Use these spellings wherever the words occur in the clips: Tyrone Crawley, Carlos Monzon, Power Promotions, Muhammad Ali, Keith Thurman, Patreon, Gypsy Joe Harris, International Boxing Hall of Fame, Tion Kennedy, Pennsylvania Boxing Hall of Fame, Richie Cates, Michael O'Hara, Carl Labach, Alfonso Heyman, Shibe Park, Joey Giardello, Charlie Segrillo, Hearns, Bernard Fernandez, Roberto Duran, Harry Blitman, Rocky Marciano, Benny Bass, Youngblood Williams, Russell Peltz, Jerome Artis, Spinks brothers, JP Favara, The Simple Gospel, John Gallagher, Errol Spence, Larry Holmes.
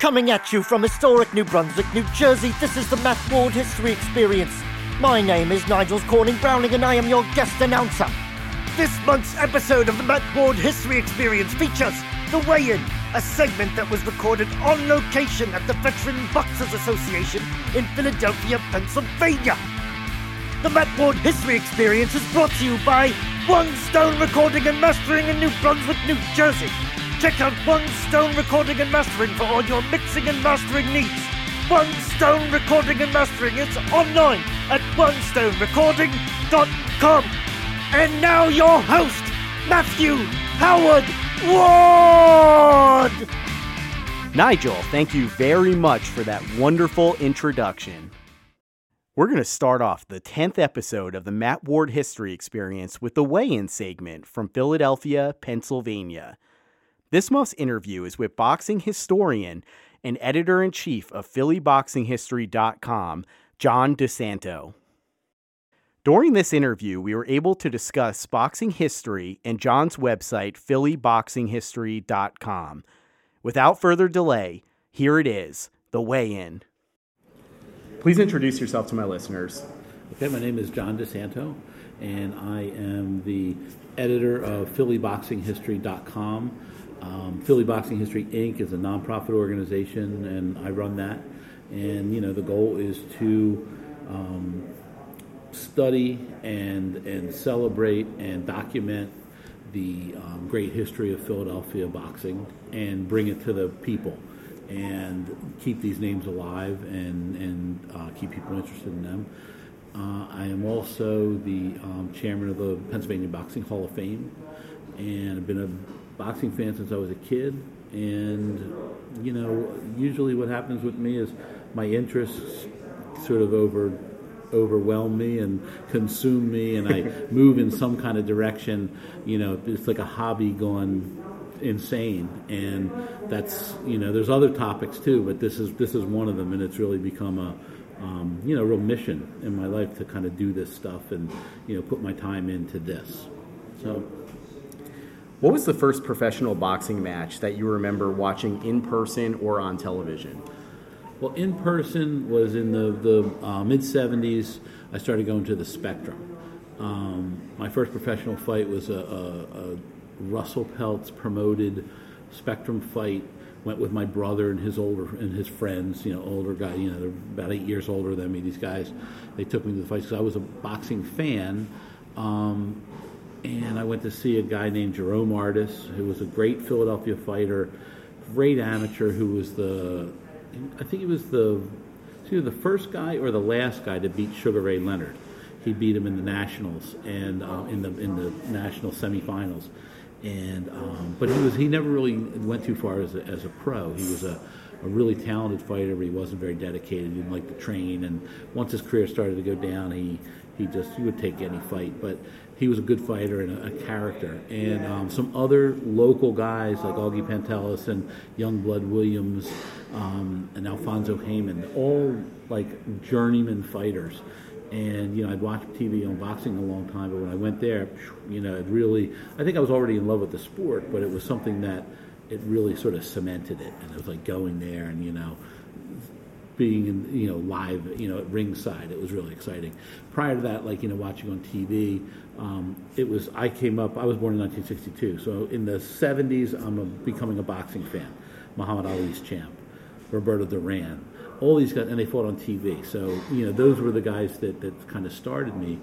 Coming at you from historic New Brunswick, New Jersey, this is the Matt Ward History Experience. My name is Nigel Corning Browning and I am your guest announcer. This month's episode of the Matt Ward History Experience features The Weigh-In, a segment that was recorded on location at the Veteran Boxers Association in Philadelphia, Pennsylvania. The Matt Ward History Experience is brought to you by One Stone Recording and Mastering in New Brunswick, New Jersey. Check out One Stone Recording and Mastering for all your mixing and mastering needs. One Stone Recording and Mastering is online at onestonerecording.com. And now your host, Matthew Howard Ward! Nigel, thank you very much for that wonderful introduction. We're going to start off the 10th episode of the Matt Ward History Experience with the Weigh-In segment from Philadelphia, Pennsylvania. This month's interview is with boxing historian and editor-in-chief of PhillyBoxingHistory.com, John DiSanto. During this interview, we were able to discuss boxing history and John's website, PhillyBoxingHistory.com. Without further delay, here it is, The Weigh-In. Please introduce yourself to my listeners. Okay, my name is John DiSanto, and I am the editor of PhillyBoxingHistory.com. Philly Boxing History Inc. is a nonprofit organization, and I run that. And you know, the goal is to study and celebrate and document the great history of Philadelphia boxing and bring it to the people and keep these names alive and keep people interested in them. I am also the chairman of the Pennsylvania Boxing Hall of Fame, and I've been a boxing fan since I was a kid. And you know, usually what happens with me is my interests sort of overwhelm me and consume me, and I move in some kind of direction. You know, it's like a hobby gone insane, and that's, you know, there's other topics too, but this is one of them, and it's really become a real mission in my life to kind of do this stuff and, you know, put my time into this. So. What was the first professional boxing match that you remember watching in person or on television? Well, in person was in the mid-'70s. I started going to the Spectrum. My first professional fight was a Russell Peltz promoted Spectrum fight. Went with my brother and his friends, you know, older guy. You know, they're about 8 years older than me. These guys, they took me to the fights because I was a boxing fan. And I went to see a guy named Jerome Artis, who was a great Philadelphia fighter, great amateur, who was the first guy or the last guy to beat Sugar Ray Leonard. He beat him in the Nationals and in the National semifinals. And but he never really went too far as a pro. He was a really talented fighter, but he wasn't very dedicated. He didn't like to train, and once his career started to go down, he would take any fight. But he was a good fighter and a character. And some other local guys like Augie Pantelis and Youngblood Williams and Alfonso Heyman, all like journeyman fighters. And, you know, I'd watched TV on boxing a long time, but when I went there, you know, I think I was already in love with the sport, but it was something that it really sort of cemented it. And it was like going there and, you know, being in, you know, live, you know, at ringside. It was really exciting. Prior to that, like, you know, watching on TV, I was born in 1962, so in the 70s, I'm becoming a boxing fan. Muhammad Ali's champ, Roberto Duran, all these guys, and they fought on TV. So, you know, those were the guys that kind of started me,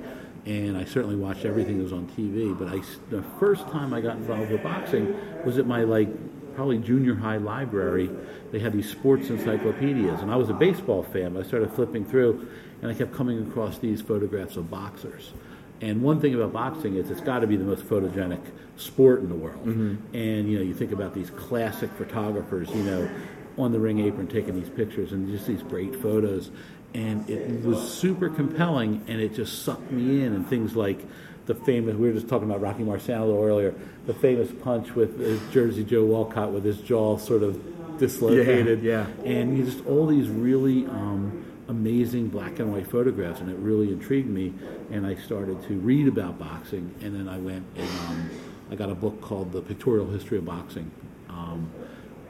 and I certainly watched everything that was on TV, but the first time I got involved with boxing was at my, like, probably junior high library. They had these sports encyclopedias, and I was a baseball fan, but I started flipping through, and I kept coming across these photographs of boxers. And one thing about boxing is it's got to be the most photogenic sport in the world. Mm-hmm. And, you know, you think about these classic photographers, you know, on the ring apron taking these pictures and just these great photos. And it was super compelling, and it just sucked me in. And things like the famous, we were just talking about Rocky Marciano a little earlier, the famous punch with Jersey Joe Walcott with his jaw sort of dislocated. Yeah. And you just all these really amazing black and white photographs, and it really intrigued me, and I started to read about boxing, and then I went and I got a book called The Pictorial History of Boxing,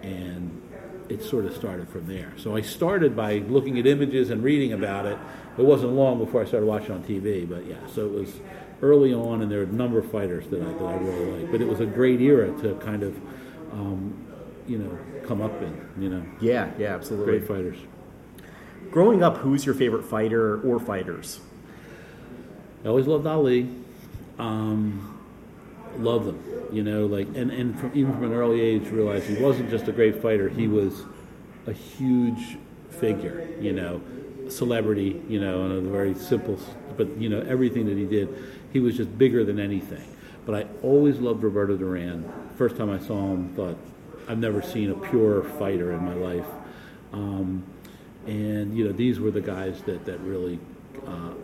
and it sort of started from there. So I started by looking at images and reading about it. It wasn't long before I started watching on TV, but yeah, so it was early on, and there were a number of fighters that I really liked. But it was a great era to kind of, come up in, Yeah, yeah, absolutely. Great fighters. Growing up, who's your favorite fighter or fighters? I always loved Ali. Loved them, and even from an early age, realized he wasn't just a great fighter, he was a huge figure, celebrity, in a very simple, but, everything that he did, he was just bigger than anything. But I always loved Roberto Duran. First time I saw him, thought, I've never seen a pure fighter in my life. These were the guys that really,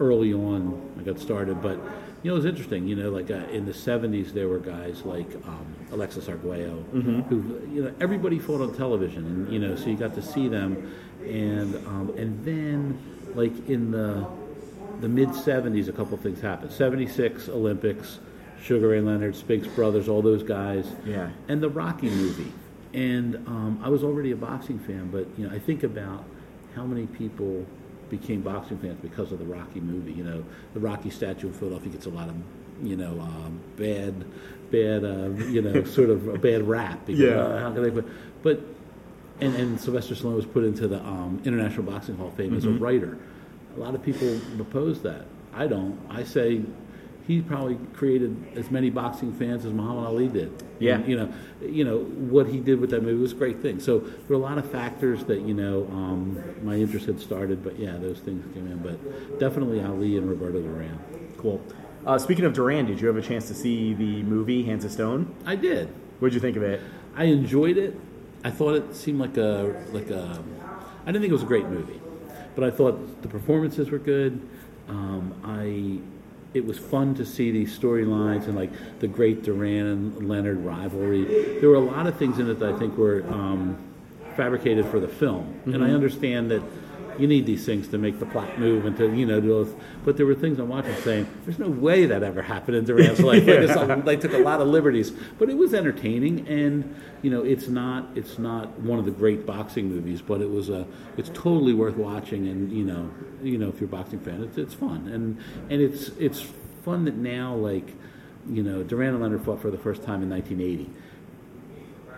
early on, I got started, but... it was interesting, in the 70s, there were guys like Alexis Arguello, mm-hmm. who, everybody fought on television, and, so you got to see them. And then, in the mid-70s, a couple things happened. 76 Olympics, Sugar Ray Leonard, Spinks Brothers, all those guys. Yeah. And the Rocky movie. And I was already a boxing fan, but, I think about how many people... became boxing fans because of the Rocky movie. The Rocky statue in Philadelphia gets a lot of, sort of a bad rap. Because, yeah. How can they put? But Sylvester Stallone was put into the International Boxing Hall of Fame mm-hmm. as a writer. A lot of people oppose that. I don't. I say he probably created as many boxing fans as Muhammad Ali did. Yeah. And, what he did with that movie was a great thing. So there were a lot of factors that, my interest had started, but yeah, those things came in. But definitely Ali and Roberto Duran. Cool. Speaking of Duran, did you have a chance to see the movie Hands of Stone? I did. What did you think of it? I enjoyed it. I thought it seemed like a I didn't think it was a great movie, but I thought the performances were good. It was fun to see these storylines and the great Duran and Leonard rivalry. There were a lot of things in it that I think were fabricated for the film, mm-hmm. and I understand that you need these things to make the plot move and to but there were things I'm watching saying there's no way that ever happened in Duran's life. Yeah. They took a lot of liberties, but it was entertaining, and it's not one of the great boxing movies, but it's totally worth watching, and if you're a boxing fan, it's fun, and it's fun that now Duran and Leonard fought for the first time in 1980.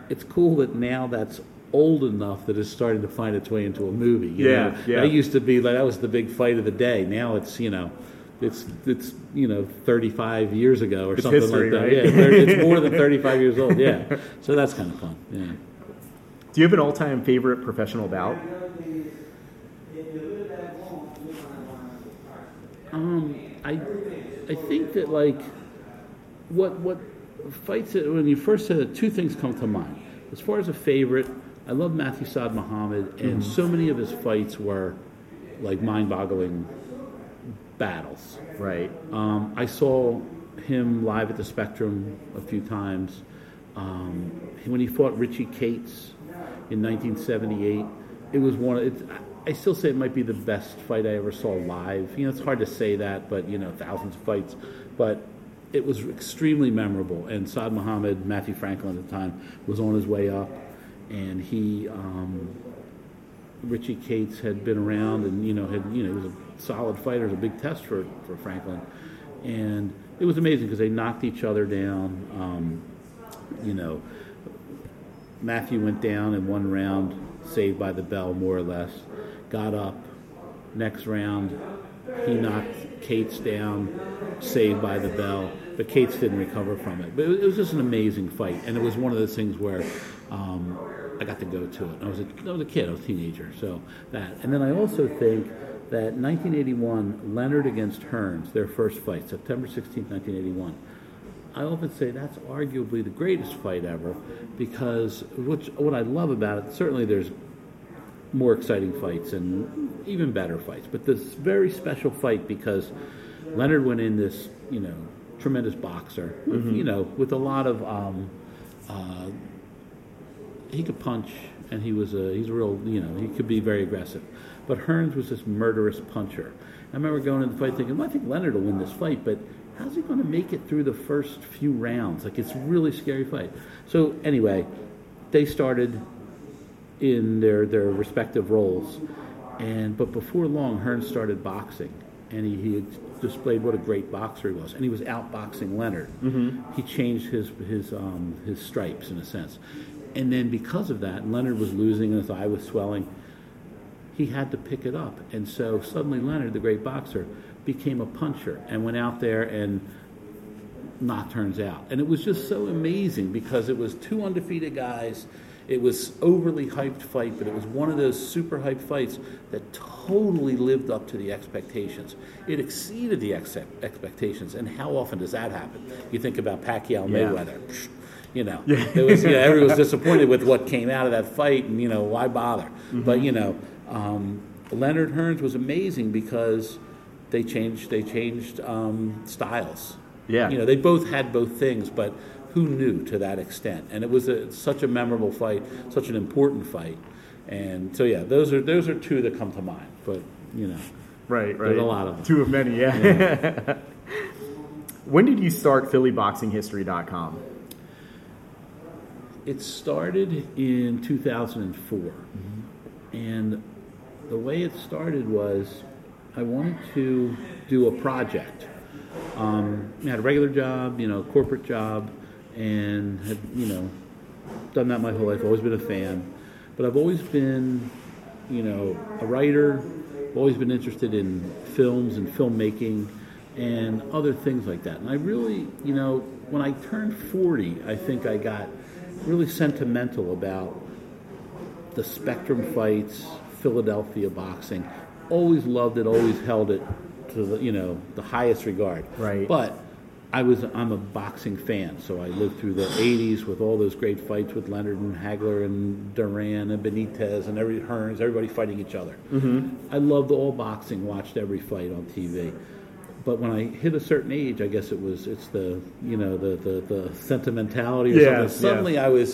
It's cool that now that's old enough that it's starting to find its way into a movie. That used to be that was the big fight of the day. Now it's it's 35 years ago or it's something history, like that. Right? Yeah, it's more than 35 years old. Yeah, so that's kind of fun. Yeah. Do you have an all-time favorite professional bout? I think that what fights it when you first said it, two things come to mind. As far as a favorite, I love Matthew Saad Muhammad, and mm-hmm. so many of his fights were mind-boggling battles. Right. I saw him live at the Spectrum a few times. When he fought Richie Cates in 1978, it was I still say it might be the best fight I ever saw live. It's hard to say that, but thousands of fights, but. It was extremely memorable, and Saad Muhammad, Matthew Franklin at the time, was on his way up, and he, Richie Cates had been around, and he was a solid fighter. It was a big test for Franklin, and it was amazing because they knocked each other down. Matthew went down in one round, saved by the bell more or less, got up, next round. He knocked Cates down, saved by the bell, but Cates didn't recover from it. But it was just an amazing fight, and it was one of those things where I got to go to it. I was a kid, I was a teenager, so that. And then I also think that 1981, Leonard against Hearns, their first fight, September 16, 1981. I often say that's arguably the greatest fight ever because what I love about it, certainly there's more exciting fights and even better fights, but this very special fight because Leonard went in this, tremendous boxer, with, mm-hmm. With a lot of, he could punch, and he's a real, he could be very aggressive, but Hearns was this murderous puncher. I remember going into the fight thinking, well, I think Leonard will win this fight, but how's he going to make it through the first few rounds? It's a really scary fight. So anyway, they started. in their respective roles. But before long, Hearn started boxing, and he had displayed what a great boxer he was, and he was outboxing Leonard. Mm-hmm. He changed his stripes in a sense, and then because of that, Leonard was losing, and his eye was swelling. He had to pick it up, and so suddenly Leonard, the great boxer, became a puncher and went out there and knocked Hearns out. And it was just so amazing because it was two undefeated guys. It was overly hyped fight, but it was one of those super hyped fights that totally lived up to the expectations. It exceeded the expectations, and how often does that happen? You think about Pacquiao, Mayweather. Yeah. You know, it was, everyone was disappointed with what came out of that fight, and, why bother? Mm-hmm. But, Leonard Hearns was amazing because they changed styles. Yeah. They both had both things, but who knew to that extent? And it was such a memorable fight, such an important fight. And so, those are two that come to mind. But, Right. There's a lot of them. Two of many, yeah. When did you start PhillyBoxingHistory.com? It started in 2004. Mm-hmm. And the way it started was I wanted to do a project. I had a regular job, corporate job, and had, done that my whole life. Always been a fan, but I've always been, a writer. Always been interested in films and filmmaking and other things like that. And I really, when I turned 40, I think I got really sentimental about the Spectrum fights, Philadelphia boxing. Always loved it. Always held it to the, the highest regard. Right. But I'm a boxing fan, so I lived through the 80s with all those great fights with Leonard and Hagler and Duran and Benitez and Hearns, everybody fighting each other. Mm-hmm. I loved all boxing, watched every fight on TV. But when I hit a certain age, I guess it's the the sentimentality or something. Suddenly I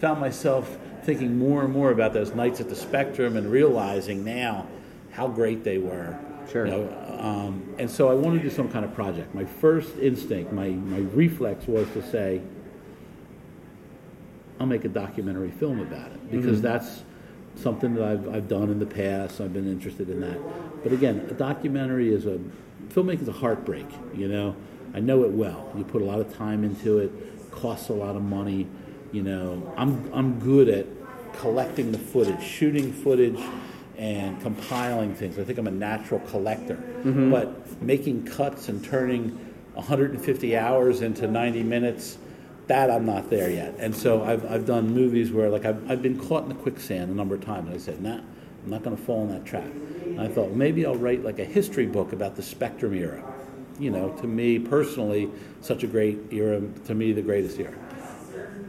found myself thinking more and more about those nights at the Spectrum and realizing now how great they were. Sure. And so I wanted to do some kind of project. My first instinct, my reflex was to say, I'll make a documentary film about it, because mm-hmm. that's something that I've done in the past. I've been interested in that. But again, a documentary filmmaking is a heartbreak, I know it well. You put a lot of time into it, costs a lot of money, I'm good at collecting the footage, shooting footage, and compiling things. I think I'm a natural collector. Mm-hmm. But making cuts and turning 150 hours into 90 minutes, that I'm not there yet. And so I've done movies where I've been caught in the quicksand a number of times. And I said, nah, I'm not going to fall in that trap. And I thought, maybe I'll write a history book about the Spectrum era. To me personally, such a great era, to me the greatest era.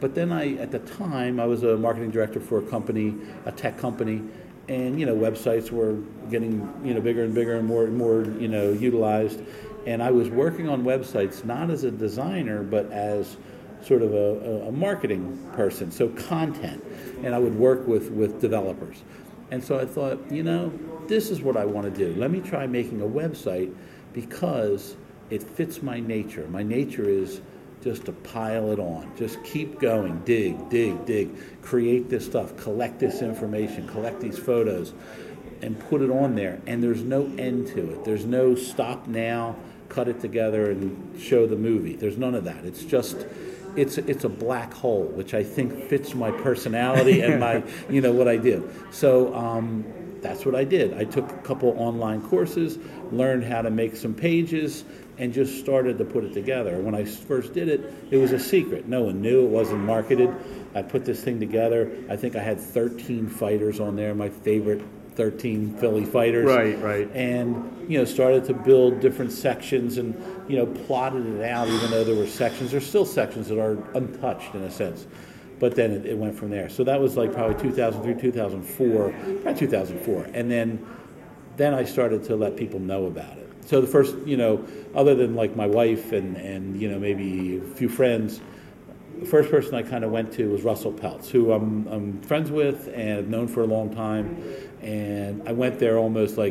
But then at the time, I was a marketing director for a tech company, and websites were getting bigger and bigger and more utilized, and I was working on websites not as a designer but as sort of a marketing person, so content, and I would work with developers. And so I thought, this is what I want to do. Let me try making a website because it fits my nature. My nature is just to pile it on, just keep going, dig, create this stuff, collect this information, collect these photos, and put it on there. And there's no end to it. There's no stop now, cut it together, and show the movie. There's none of that. It's just, it's a black hole, which I think fits my personality and my, what I do. So that's what I did. I took a couple online courses, learned how to make some pages, and just started to put it together. When I first did it, it was a secret. No one knew. It wasn't marketed. I put this thing together. I think I had 13 fighters on there, my favorite 13 Philly fighters. Right. And, started to build different sections and, plotted it out, even though there were sections. There's still sections that are untouched in a sense. But then it went from there. So that was probably 2003, 2004, not 2004. And then I started to let people know about it. So the first, other than my wife and maybe a few friends, the first person I kind of went to was Russell Peltz, who I'm friends with and have known for a long time. And I went there almost for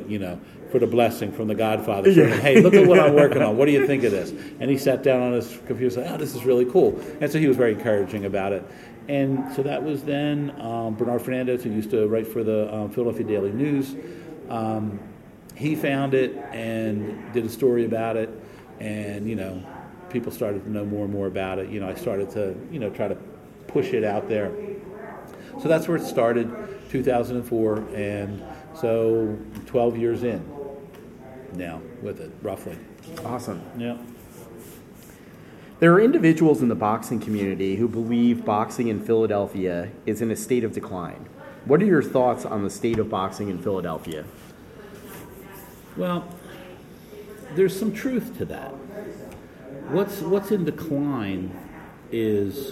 the blessing from the Godfather. Sort of, hey, look at what I'm working on. What do you think of this? And he sat down on his computer and said, oh, this is really cool. And so he was very encouraging about it. And so that was then Bernard Fernandez, who used to write for the Philadelphia Daily News. He found it and did a story about it, and, you know, people started to know more and more about it. You know, I started to, you know, try to push it out there. So that's where it started, 2004, and so 12 years in now with it, roughly. Awesome. Yeah. There are individuals in the boxing community who believe boxing in Philadelphia is in a state of decline. What are your thoughts on the state of boxing in Philadelphia? Well, there's some truth to that. What's in decline is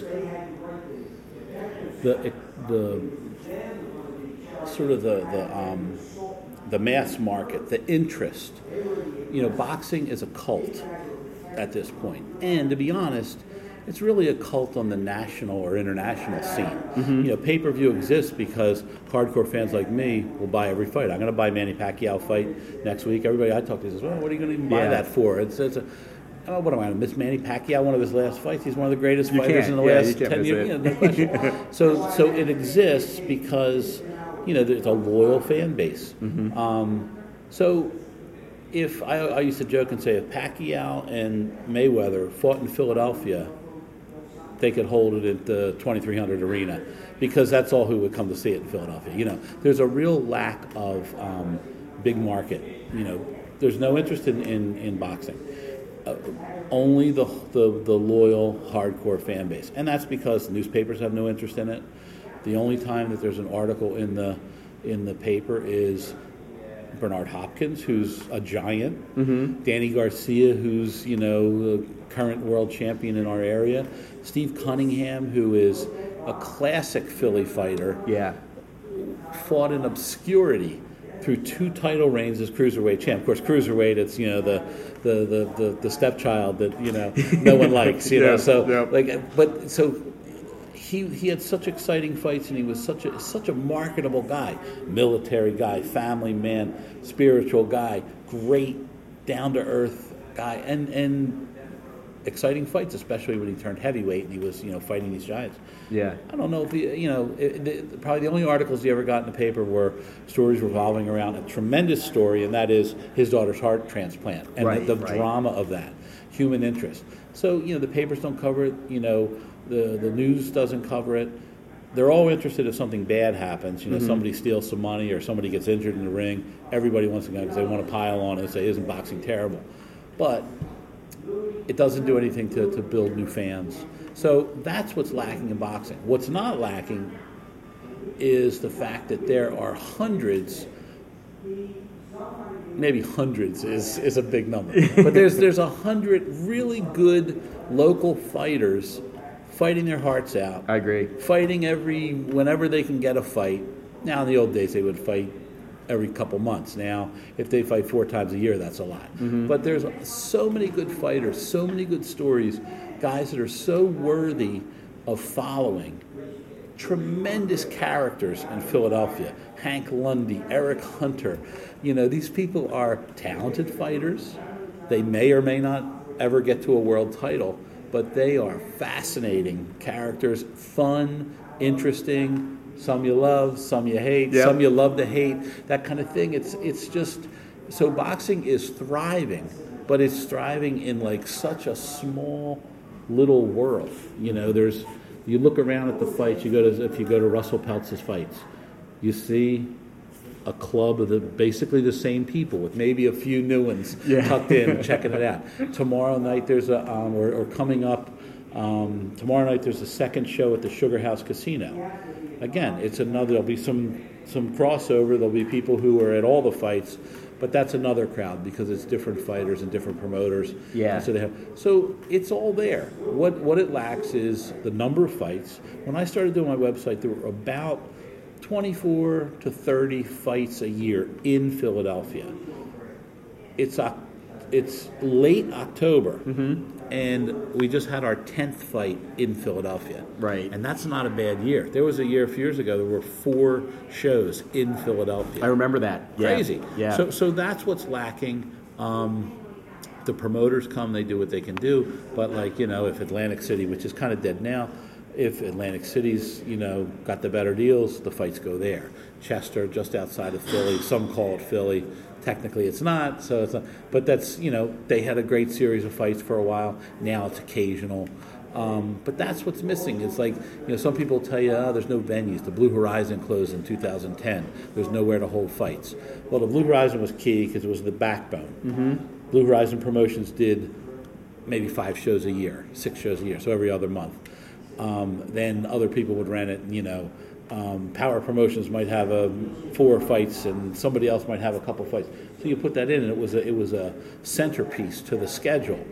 the mass market, the interest. You know, boxing is a cult at this point. And to be honest, it's really a cult on the national or international scene. Mm-hmm. You know, pay-per-view exists because hardcore fans like me will buy every fight. I'm going to buy Manny Pacquiao fight next week. Everybody I talk to says, well, what are you going to even buy that for? It's a, oh, what am I going to miss Manny Pacquiao, one of his last fights? He's one of the greatest fighters in the last 10 years. You know, no question. So it exists because, you know, there's a loyal fan base. Mm-hmm. So if I used to joke and say, if Pacquiao and Mayweather fought in Philadelphia, they could hold it at the 2300 Arena, because that's all who would come to see it in Philadelphia. You know, there's a real lack of big market. You know, there's no interest in boxing. Only the loyal, hardcore fan base. And that's because newspapers have no interest in it. The only time that there's an article in the paper is Bernard Hopkins, who's a giant, mm-hmm. Danny Garcia, who's, you know, the current world champion in our area, Steve Cunningham, who is a classic Philly fighter, fought in obscurity through two title reigns as cruiserweight champ. Of course, cruiserweight, it's, you know, the stepchild that, you know, no one likes, you know. He had such exciting fights, and he was such a marketable guy, military guy, family man, spiritual guy, great down-to-earth guy, and exciting fights, especially when he turned heavyweight and he was, you know, fighting these giants. Yeah, I don't know if probably the only articles he ever got in the paper were stories revolving around a tremendous story, and that is his daughter's heart transplant and the drama of that, human interest. So, you know, the papers don't cover it. You know. The news doesn't cover it. They're all interested if something bad happens. You know, mm-hmm. somebody steals some money or somebody gets injured in the ring. Everybody wants to go because they want to pile on and say, isn't boxing terrible? But it doesn't do anything to build new fans. So that's what's lacking in boxing. What's not lacking is the fact that there are hundreds, maybe hundreds is a big number, but there's 100 really good local fighters fighting their hearts out. I agree. Fighting whenever they can get a fight. Now, in the old days, they would fight every couple months. Now, if they fight 4 times a year, that's a lot. Mm-hmm. But there's so many good fighters, so many good stories, guys that are so worthy of following. Tremendous characters in Philadelphia. Hank Lundy, Eric Hunter. You know, these people are talented fighters. They may or may not ever get to a world title, but they are fascinating characters, fun, interesting, some you love, some you hate, some you love to hate, that kind of thing. It's just, so boxing is thriving, but it's thriving in like such a small little world. You know, you look around at the fights, if you go to Russell Peltz's fights, you see a club of basically the same people with maybe a few new ones tucked in, checking it out. Tomorrow night there's a tomorrow night there's a second show at the Sugar House Casino. Again, it's another. There'll be some crossover. There'll be people who are at all the fights, but that's another crowd because it's different fighters and different promoters. Yeah. So it's all there. What it lacks is the number of fights. When I started doing my website, there were about 24 to 30 fights a year in Philadelphia. It's late October, mm-hmm. and we just had our 10th fight in Philadelphia. Right. And that's not a bad year. There was a year a few years ago there were 4 shows in Philadelphia. I remember that. Crazy. Yeah. So that's what's lacking. The promoters come, they do what they can do, but like, you know, if Atlantic City, which is kind of dead now, If Atlantic City's, you know, got the better deals, the fights go there. Chester, just outside of Philly, some call it Philly. Technically, it's not. So it's not, but that's, you know, they had a great series of fights for a while. Now it's occasional. But that's what's missing. It's like, you know, some people tell you, oh, there's no venues. The Blue Horizon closed in 2010. There's nowhere to hold fights. Well, the Blue Horizon was key because it was the backbone. Mm-hmm. Blue Horizon Promotions did maybe 5 shows a year, 6 shows a year, so every other month. Then other people would rent it, you know. Power Promotions might have 4 fights, and somebody else might have a couple fights. So you put that in, and it was a centerpiece to the schedule.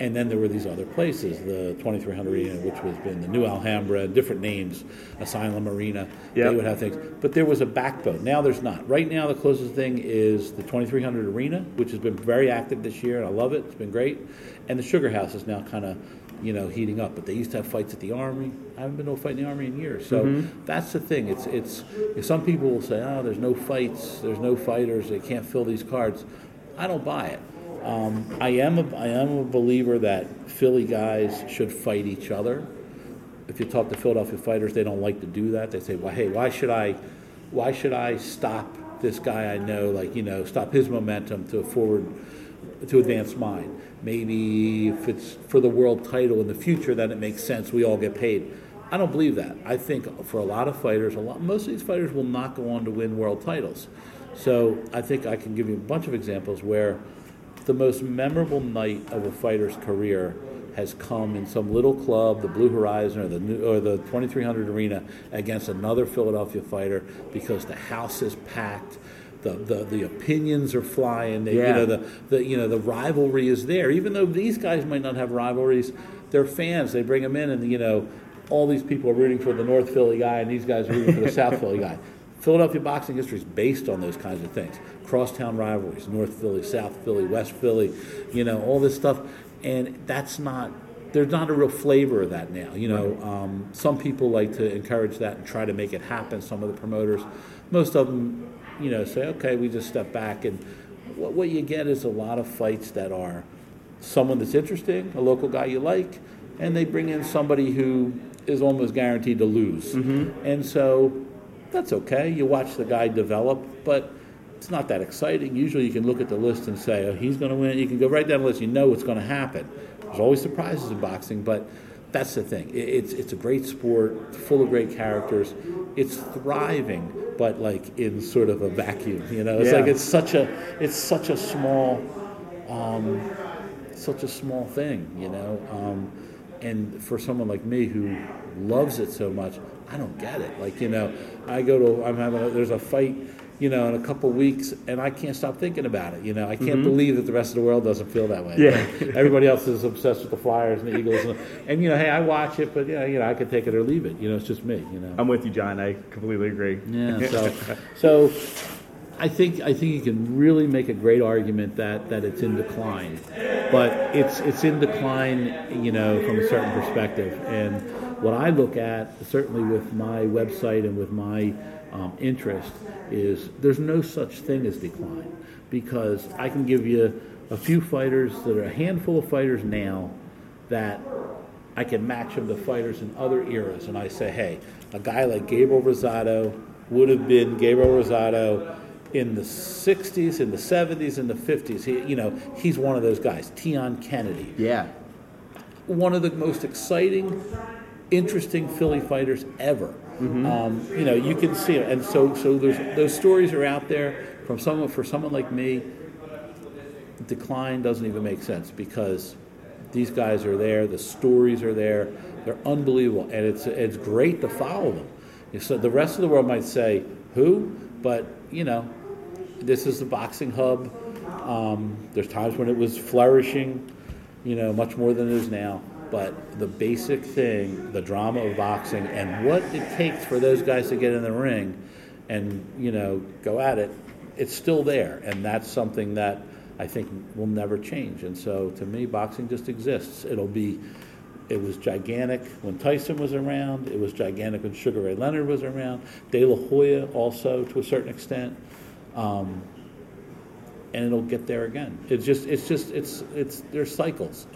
And then there were these other places, the 2300 Arena, which was been the New Alhambra, different names, Asylum Arena. Yep. They would have things. But there was a backbone. Now there's not. Right now the closest thing is the 2300 Arena, which has been very active this year, and I love it. It's been great. And the Sugar House is now kind of, you know, heating up. But they used to have fights at the Armory. I haven't been to a fight in the Armory in years. So that's the thing. It's some people will say, oh, there's no fights, there's no fighters, they can't fill these cards. I don't buy it. I am a believer that Philly guys should fight each other. If you talk to Philadelphia fighters, they don't like to do that. They say, "Well, hey, why should I stop this guy I know? Like, you know, stop his momentum to advance mine. Maybe if it's for the world title in the future, then it makes sense. We all get paid." I don't believe that. I think for a lot of fighters, most of these fighters will not go on to win world titles. So I think I can give you a bunch of examples where the most memorable night of a fighter's career has come in some little club, the Blue Horizon or the 2300 Arena, against another Philadelphia fighter because the house is packed, the opinions are flying, the rivalry is there. Even though these guys might not have rivalries, they're fans. They bring them in, and you know, all these people are rooting for the North Philly guy, and these guys are rooting for the South Philly guy. Philadelphia boxing history is based on those kinds of things. Crosstown rivalries, North Philly, South Philly, West Philly, you know, all this stuff. And that's not, there's not a real flavor of that now. You know, some people like to encourage that and try to make it happen, some of the promoters. Most of them, you know, say, okay, we just step back. And what you get is a lot of fights that are someone that's interesting, a local guy you like, and they bring in somebody who is almost guaranteed to lose. Mm-hmm. And so that's okay. You watch the guy develop, but it's not that exciting. Usually you can look at the list and say, oh, he's going to win. You can go right down the list. You know what's going to happen. There's always surprises in boxing, but that's the thing. It's a great sport, full of great characters. It's thriving, but like in sort of a vacuum, you know? It's like it's such a small thing, you know? And for someone like me who loves it so much, I don't get it. Like, you know, there's a fight, you know, in a couple weeks, and I can't stop thinking about it. You know, I can't believe that the rest of the world doesn't feel that way. Yeah. Like, everybody else is obsessed with the Flyers and the Eagles, and you know, hey, I watch it, but you know, I could take it or leave it. You know, it's just me. You know, I'm with you, John. I completely agree. Yeah. So I think you can really make a great argument that it's in decline, but it's in decline, you know, from a certain perspective. And what I look at, certainly with my website and with my interest, is there's no such thing as decline, because I can give you a handful of fighters now that I can match them to fighters in other eras, and I say, hey, a guy like Gabriel Rosado would have been Gabriel Rosado in the 60s, in the 70s, in the 50s. He's one of those guys. Tion Kennedy. Yeah. One of the most exciting, interesting Philly fighters ever. Mm-hmm. You know, you can see it, and so there's, those stories are out there. For someone like me, decline doesn't even make sense, because these guys are there, the stories are there, they're unbelievable, and it's great to follow them. So the rest of the world might say who, but you know, this is the boxing hub. There's times when it was flourishing, you know, much more than it is now. But the basic thing, the drama of boxing and what it takes for those guys to get in the ring and, you know, go at it, it's still there. And that's something that I think will never change. And so to me, boxing just exists. It was gigantic when Tyson was around. It was gigantic when Sugar Ray Leonard was around. De La Hoya also, to a certain extent. And it'll get there again. It's just, there's cycles.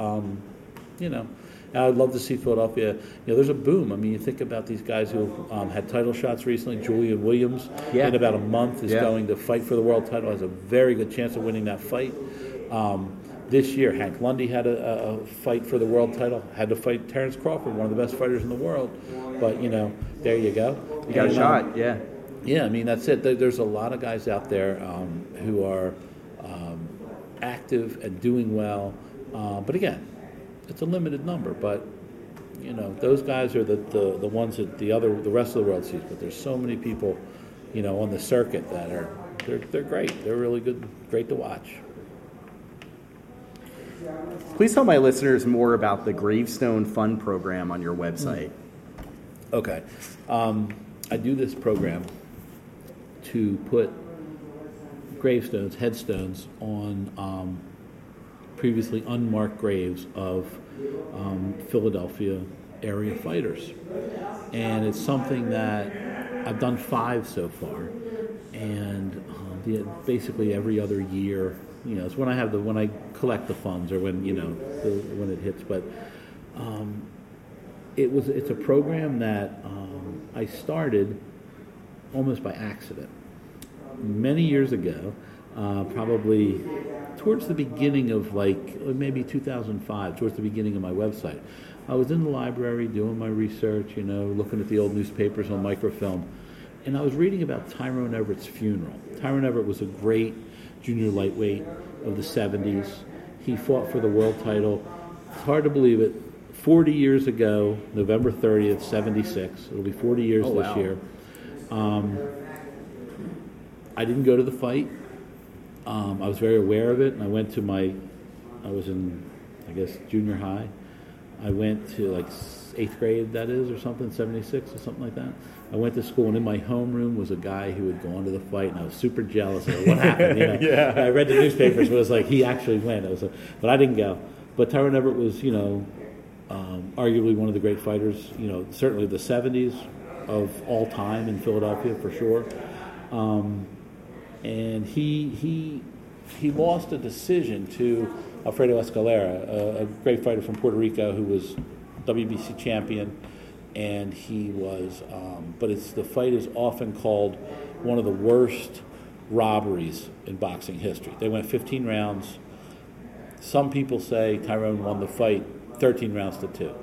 You know, And I'd love to see Philadelphia. You know, there's a boom. I mean, you think about these guys who had title shots recently. Youngblood Williams, in about a month, is going to fight for the world title. Has a very good chance of winning that fight. This year, Hank Lundy had a fight for the world title. Had to fight Terrence Crawford, one of the best fighters in the world. But, you know, there you go. You got a shot, Yeah, I mean, that's it. There's a lot of guys out there who are active and doing well. But again, it's a limited number. But, you know, those guys are the ones that the rest of the world sees. But there's so many people, you know, on the circuit that are they're great. They're really good, great to watch. Please tell my listeners more about the Gravestone Fund program on your website. Okay. I do this program to put gravestones, headstones, on previously unmarked graves of Philadelphia area fighters. And it's something that I've done 5 so far. And basically every other year, you know, it's when I have when I collect the funds or when, you know, when it hits. But it's a program that I started almost by accident many years ago, probably towards the beginning of maybe 2005, towards the beginning of my website. I was in the library doing my research, you know, looking at the old newspapers on microfilm, and I was reading about Tyrone Everett's funeral. Tyrone Everett was a great junior lightweight of the 70s. He fought for the world title. It's hard to believe it. 40 years ago, November 30th, 76. It'll be 40 years this year. I didn't go to the fight. I was very aware of it, and I went to I was in, I guess, junior high. I went to 8th grade, that is, or something, 76 or something like that. I went to school, and in my homeroom was a guy who had gone to the fight, and I was super jealous of what happened. You know? I read the newspapers, but it was he actually went. But I didn't go. But Tyrone Everett was, you know, arguably one of the great fighters, you know, certainly the 70s of all time in Philadelphia for sure. And he lost a decision to Alfredo Escalera, a great fighter from Puerto Rico who was WBC champion, and he was. But the fight is often called one of the worst robberies in boxing history. They went 15 rounds. Some people say Tyrone won the fight 13 rounds to 2.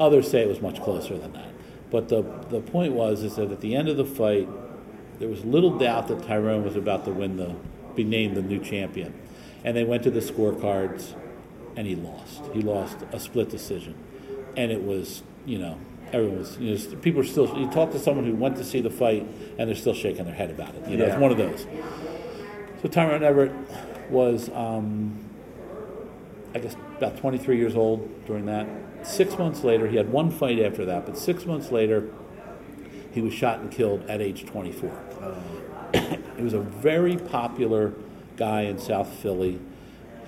Others say it was much closer than that. But the point is that at the end of the fight, there was little doubt that Tyrone was about to be named the new champion. And they went to the scorecards, and he lost. He lost a split decision. And it was, you know, everyone was, you know, people are still, you talk to someone who went to see the fight, and they're still shaking their head about it. You know, it's one of those. So Tyrone Everett was, I guess, about 23 years old during that. 6 months later, he had one fight after that, but 6 months later, he was shot and killed at age 24. He was a very popular guy in South Philly.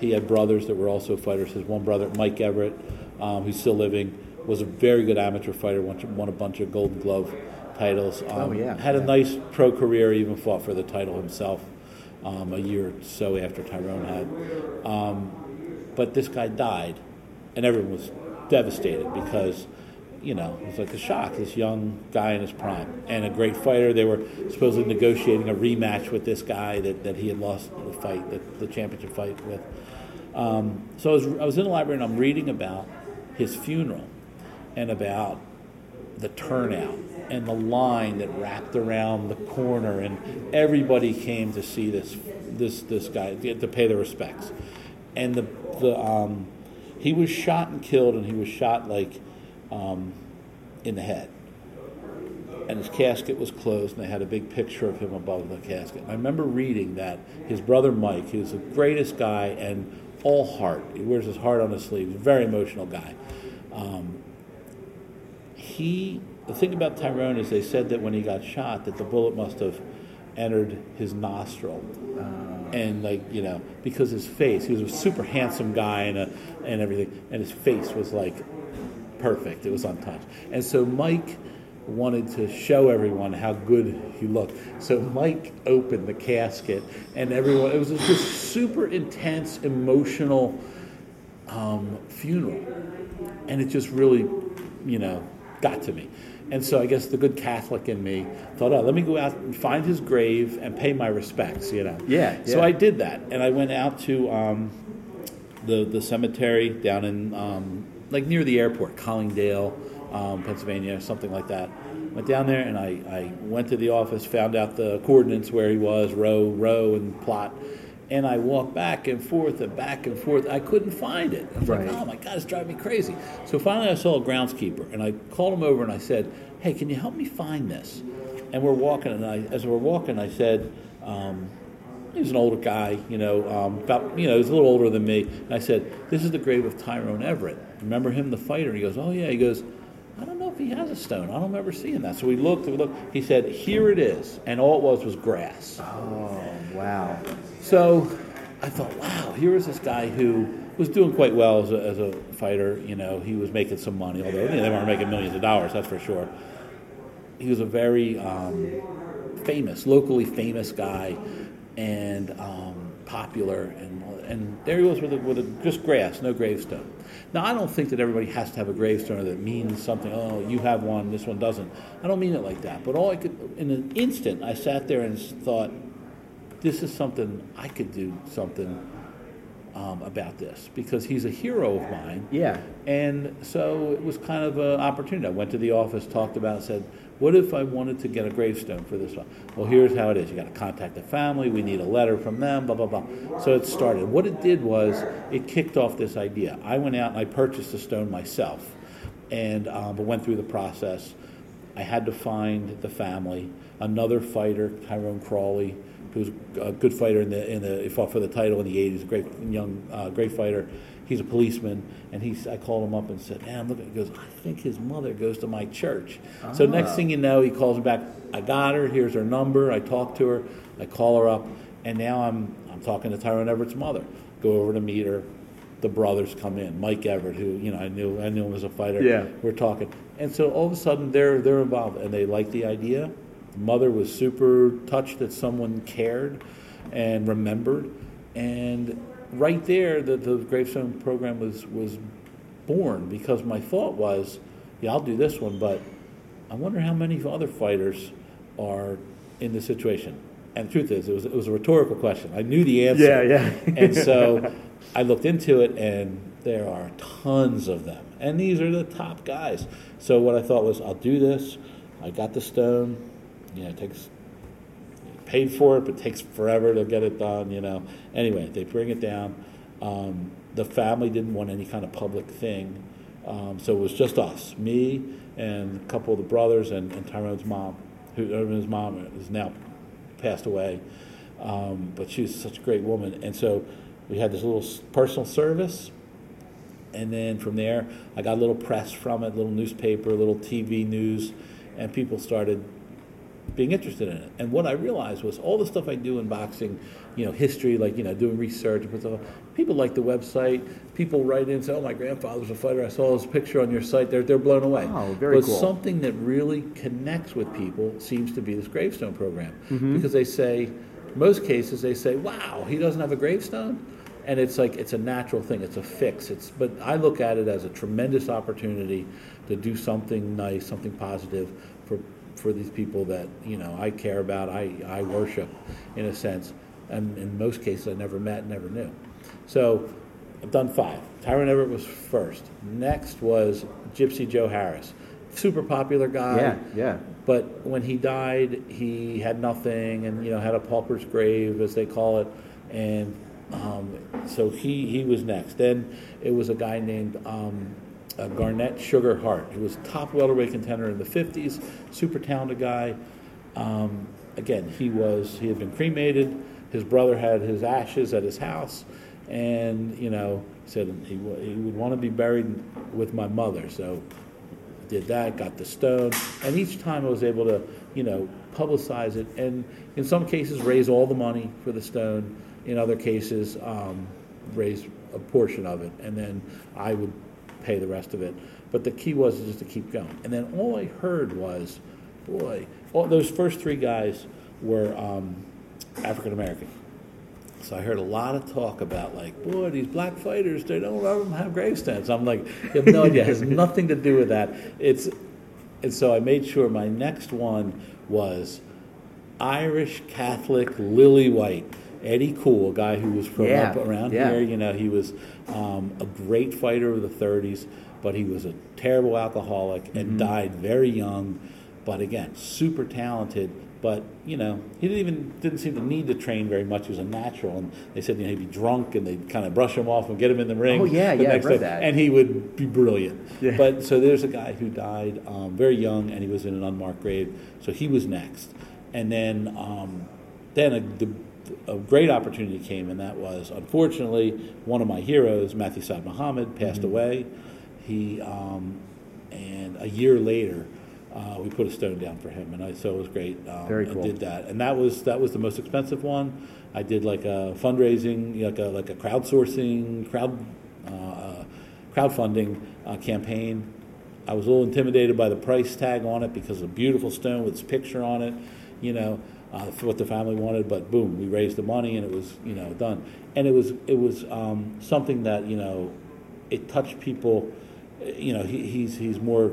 He had brothers that were also fighters. His one brother, Mike Everett, who's still living, was a very good amateur fighter, won a bunch of Golden Glove titles. Had a nice pro career, even fought for the title himself a year or so after Tyrone had. But this guy died, and everyone was devastated because, you know, it was a shock, this young guy in his prime. And a great fighter. They were supposedly negotiating a rematch with this guy that he had lost the fight, the championship fight with. So I was in the library, and I'm reading about his funeral and about the turnout and the line that wrapped around the corner, and everybody came to see this guy, to pay their respects. And he was shot and killed, and he was shot in the head. And his casket was closed, and they had a big picture of him above the casket. And I remember reading that his brother Mike, who's the greatest guy and all heart, he wears his heart on his sleeve, he's a very emotional guy. The thing about Tyrone is they said that when he got shot, that the bullet must have entered his nostril. And you know, because his face, he was a super handsome guy and everything, and his face was perfect. It was untouched. And so Mike wanted to show everyone how good he looked. So Mike opened the casket, and everyone, it was this super intense, emotional funeral. And it just really, you know, got to me. And so I guess the good Catholic in me thought, oh, let me go out and find his grave and pay my respects, you know. Yeah, yeah. So I did that. And I went out to the cemetery down in, like, near the airport, Collingdale, Pennsylvania, something like that. Went down there, and I went to the office, found out the coordinates where he was, row, and plot. And I walked back and forth and back and forth. I couldn't find it. I was like, oh, my God, it's driving me crazy. So finally I saw a groundskeeper, and I called him over, and I said, hey, can you help me find this? And we're walking, and I said, he was an older guy, you know, he was a little older than me. And I said, this is the grave of Tyrone Everett. Remember him, the fighter? And he goes, oh, yeah. He goes, I don't know if he has a stone. I don't remember seeing that. So we looked. He said, here it is. And all it was grass. Oh, wow. So I thought, wow, here is this guy who was doing quite well as a fighter. You know, he was making some money, although they weren't making millions of dollars, that's for sure. He was a very locally famous guy and popular. And there he was with just grass, no gravestone. Now, I don't think that everybody has to have a gravestone or that means something. Oh, you have one, this one doesn't. I don't mean it like that. But in an instant, I sat there and thought, this is something I could do something about this because he's a hero of mine. Yeah. And so it was kind of an opportunity. I went to the office, talked about it, said, what if I wanted to get a gravestone for this one? Well, here's how it is. You got to contact the family. We need a letter from them, blah, blah, blah. So it started. What it did was it kicked off this idea. I went out and I purchased the stone myself and but went through the process. I had to find the family, another fighter, Tyrone Crawley, who's a good fighter he fought for the title in the 80s, a great young, great fighter. He's a policeman, and I called him up and said, "Man, look," he goes, "I think his mother goes to my church." Uh-huh. So next thing you know, he calls me back. I got her. Here's her number. I talked to her. I call her up, and now I'm talking to Tyrone Everett's mother. Go over to meet her. The brothers come in. Mike Everett, who I knew him as a fighter. Yeah. We're talking, and so all of a sudden they're involved, and they like the idea. Mother was super touched that someone cared and remembered, and right there the gravestone program was born because my thought was, yeah, I'll do this one, but I wonder how many other fighters are in this situation. And the truth is, it was a rhetorical question. I knew the answer. Yeah. And so I looked into it, and there are tons of them, and these are the top guys. So what I thought was, I'll do this. I got the stone. You know, paid for it, but it takes forever to get it done, you know. Anyway, they bring it down. The family didn't want any kind of public thing, so it was just us, me and a couple of the brothers and Tyrone's mom, who is now passed away. But she was such a great woman. And so we had this little personal service, and then from there I got a little press from it, a little newspaper, a little TV news, and people started being interested in it. And what I realized was all the stuff I do in boxing, you know, history, like, you know, doing research and stuff, people like the website, people write in and say, oh, my grandfather was a fighter, I saw his picture on your site, they're blown away. Oh, very cool. But something that really connects with people seems to be this gravestone program. Mm-hmm. Because they say, most cases they say, wow, he doesn't have a gravestone? And it's like, it's a natural thing, it's a fix. But I look at it as a tremendous opportunity to do something nice, something positive for these people that, you know, I care about, I worship, in a sense, and in most cases I never met, never knew. So I've done 5. Tyrone Everett was first. Next was Gypsy Joe Harris. Super popular guy. Yeah. But when he died, he had nothing and, you know, had a pauper's grave, as they call it, and so he was next. Then it was a guy named... Garnett Sugar Hart, who was top welterweight contender in the 50s, super talented guy. Again, he had been cremated. His brother had his ashes at his house, and, you know, said he would want to be buried with my mother. So did that, got the stone, and each time I was able to, you know, publicize it, and in some cases raise all the money for the stone. In other cases, raise a portion of it, and then I would pay the rest of it. But the key was just to keep going. And then all I heard was, boy, all those first 3 guys were African American. So I heard a lot of talk about, like, boy, these black fighters, they don't let them have grave stamps. I'm like, you have no idea. It has nothing to do with that. And so I made sure my next one was Irish Catholic Lily White. Eddie Cool, a guy who was from up around here. You know, he was a great fighter of the 30s, but he was a terrible alcoholic and died very young. But again, super talented. But, you know, he didn't seem to need to train very much. He was a natural. And they said, you know, he'd be drunk and they'd kind of brush him off and get him in the ring. Oh, yeah, yeah, I read that. And he would be brilliant. Yeah. But so there's a guy who died very young and he was in an unmarked grave. So he was next. And then a great opportunity came, and that was, unfortunately, one of my heroes, Matthew Saad Muhammad, passed away. He, and a year later, we put a stone down for him, and so it was great. Very cool. I did that, and that was the most expensive one. I did like a fundraising, like a crowdsourcing, crowdfunding campaign. I was a little intimidated by the price tag on it because of a beautiful stone with its picture on it, you know, what the family wanted. But boom, we raised the money, and it was, you know, done. And it was something that, you know, it touched people. You know, he's more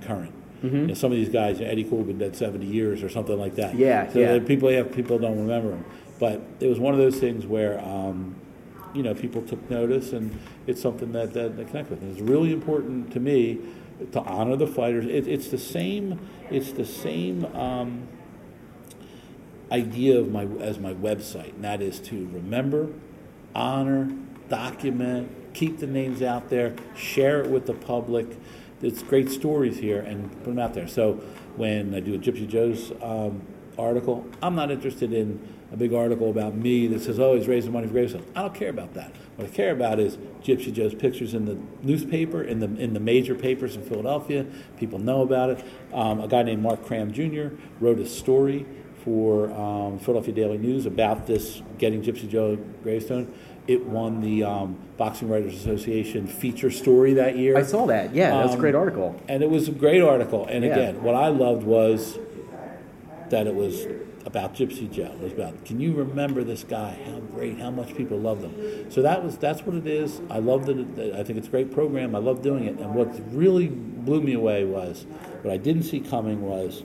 current. Mm-hmm. You know, some of these guys, Eddie Cool, been dead 70 years or something like that. Yeah, so yeah. People don't remember him, but it was one of those things where, you know, people took notice, and it's something that they connect with. And it's really important to me to honor the fighters. It's the same idea of my website, and that is to remember, honor, document, keep the names out there, share it with the public. It's great stories here, and put them out there. So when I do a Gypsy Joe's article, I'm not interested in a big article about me that says, oh, he's raising money for gravestone. I don't care about that. What I care about is Gypsy Joe's pictures in the newspaper, in the major papers in Philadelphia. People know about it. A guy named Mark Cram Jr. wrote a story for Philadelphia Daily News about this, getting Gypsy Joe gravestone. It won the Boxing Writers Association feature story that year. I saw that. Yeah, that was a great article. And it was a great article. And again, what I loved was that it was about Gypsy Joe. It was about, can you remember this guy? How great, how much people love them. So that's what it is. I loved it. I think it's a great program. I love doing it. And what really blew me away was, what I didn't see coming was,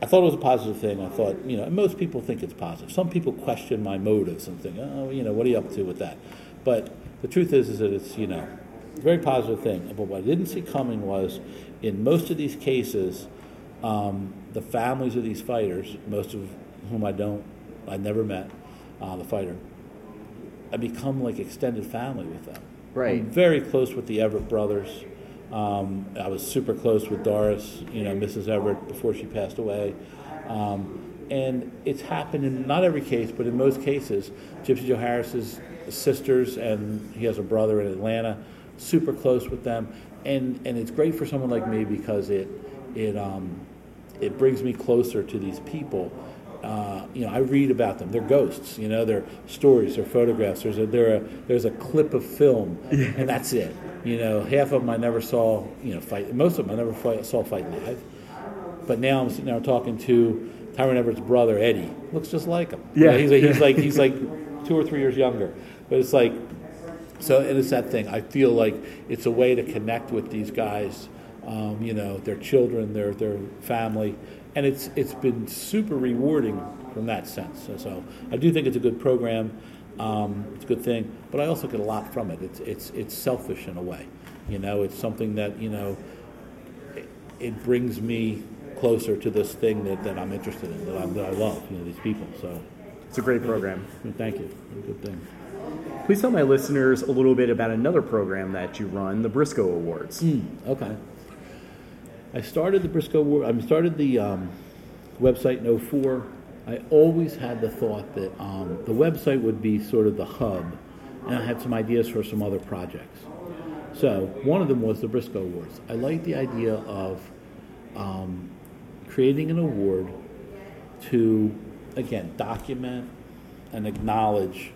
I thought it was a positive thing. I thought, you know, and most people think it's positive. Some people question my motives and think, oh, you know, what are you up to with that? But the truth is that it's, you know, a very positive thing. But what I didn't see coming was, in most of these cases, the families of these fighters, most of whom I never met, the fighter, I become like extended family with them. Right. I'm very close with the Everett brothers. I was super close with Doris, you know, Mrs. Everett, before she passed away. And it's happened in not every case, but in most cases. Gypsy Joe Harris's sisters, and he has a brother in Atlanta, super close with them. And it's great for someone like me because it brings me closer to these people. You know, I read about them. They're ghosts. You know, they're stories, they're photographs. There's a clip of film, and that's it. You know, half of them I never saw. You know, fight. Most of them I never saw fight live. But now I'm sitting there talking to Tyrone Everett's brother, Eddie. Looks just like him. Yeah, you know, he's like 2 or 3 years younger. But it's like, so it is that thing. I feel like it's a way to connect with these guys. You know, their children, their family. And it's been super rewarding from that sense. So I do think it's a good program. It's a good thing, but I also get a lot from it. It's selfish in a way, you know. It's something that, you know, it brings me closer to this thing that I'm interested in, that I love. You know, these people. So it's a great program. Thank you. It's a good thing. Please tell my listeners a little bit about another program that you run, the Briscoe Awards. Okay. I started the Briscoe. I started the website in 2004. I always had the thought that the website would be sort of the hub, and I had some ideas for some other projects. So one of them was the Briscoe Awards. I liked the idea of creating an award to, again, document and acknowledge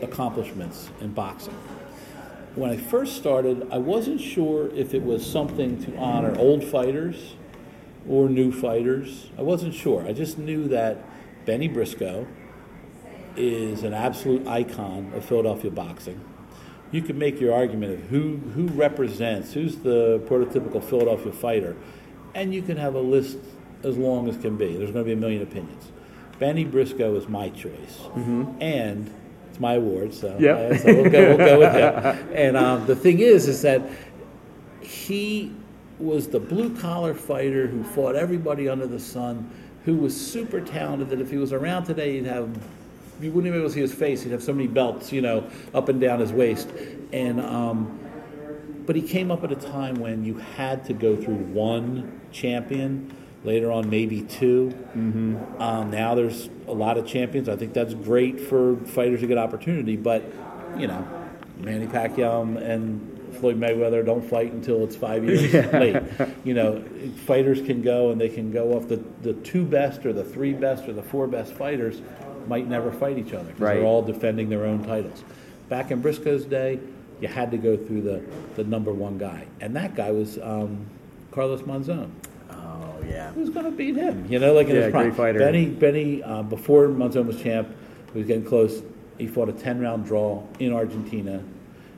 accomplishments in boxing. When I first started, I wasn't sure if it was something to honor old fighters or new fighters. I wasn't sure. I just knew that Benny Briscoe is an absolute icon of Philadelphia boxing. You can make your argument of who represents, who's the prototypical Philadelphia fighter, and you can have a list as long as can be. There's going to be a million opinions. Benny Briscoe is my choice, and it's my award, so, so we'll go with him. And the thing is that he was the blue-collar fighter who fought everybody under the sun, who was super talented, that if he was around today, you wouldn't even be able to see his face. He'd have so many belts, up and down his waist. And but he came up at a time when you had to go through one champion, later on maybe two. Now there's a lot of champions. I think that's great for fighters to get opportunity. But, Manny Pacquiao and Floyd Mayweather don't fight until it's 5 years late. Fighters can go, and they can go off the two best or the three best or the four best fighters might never fight each other because they're all defending their own titles. Back in Briscoe's day, you had to go through the number one guy, and that guy was Carlos Monzon. Oh yeah, who's going to beat him? In his prime. Great fighter. Benny, before Monzon was champ, he was getting close. He fought a 10-round draw in Argentina,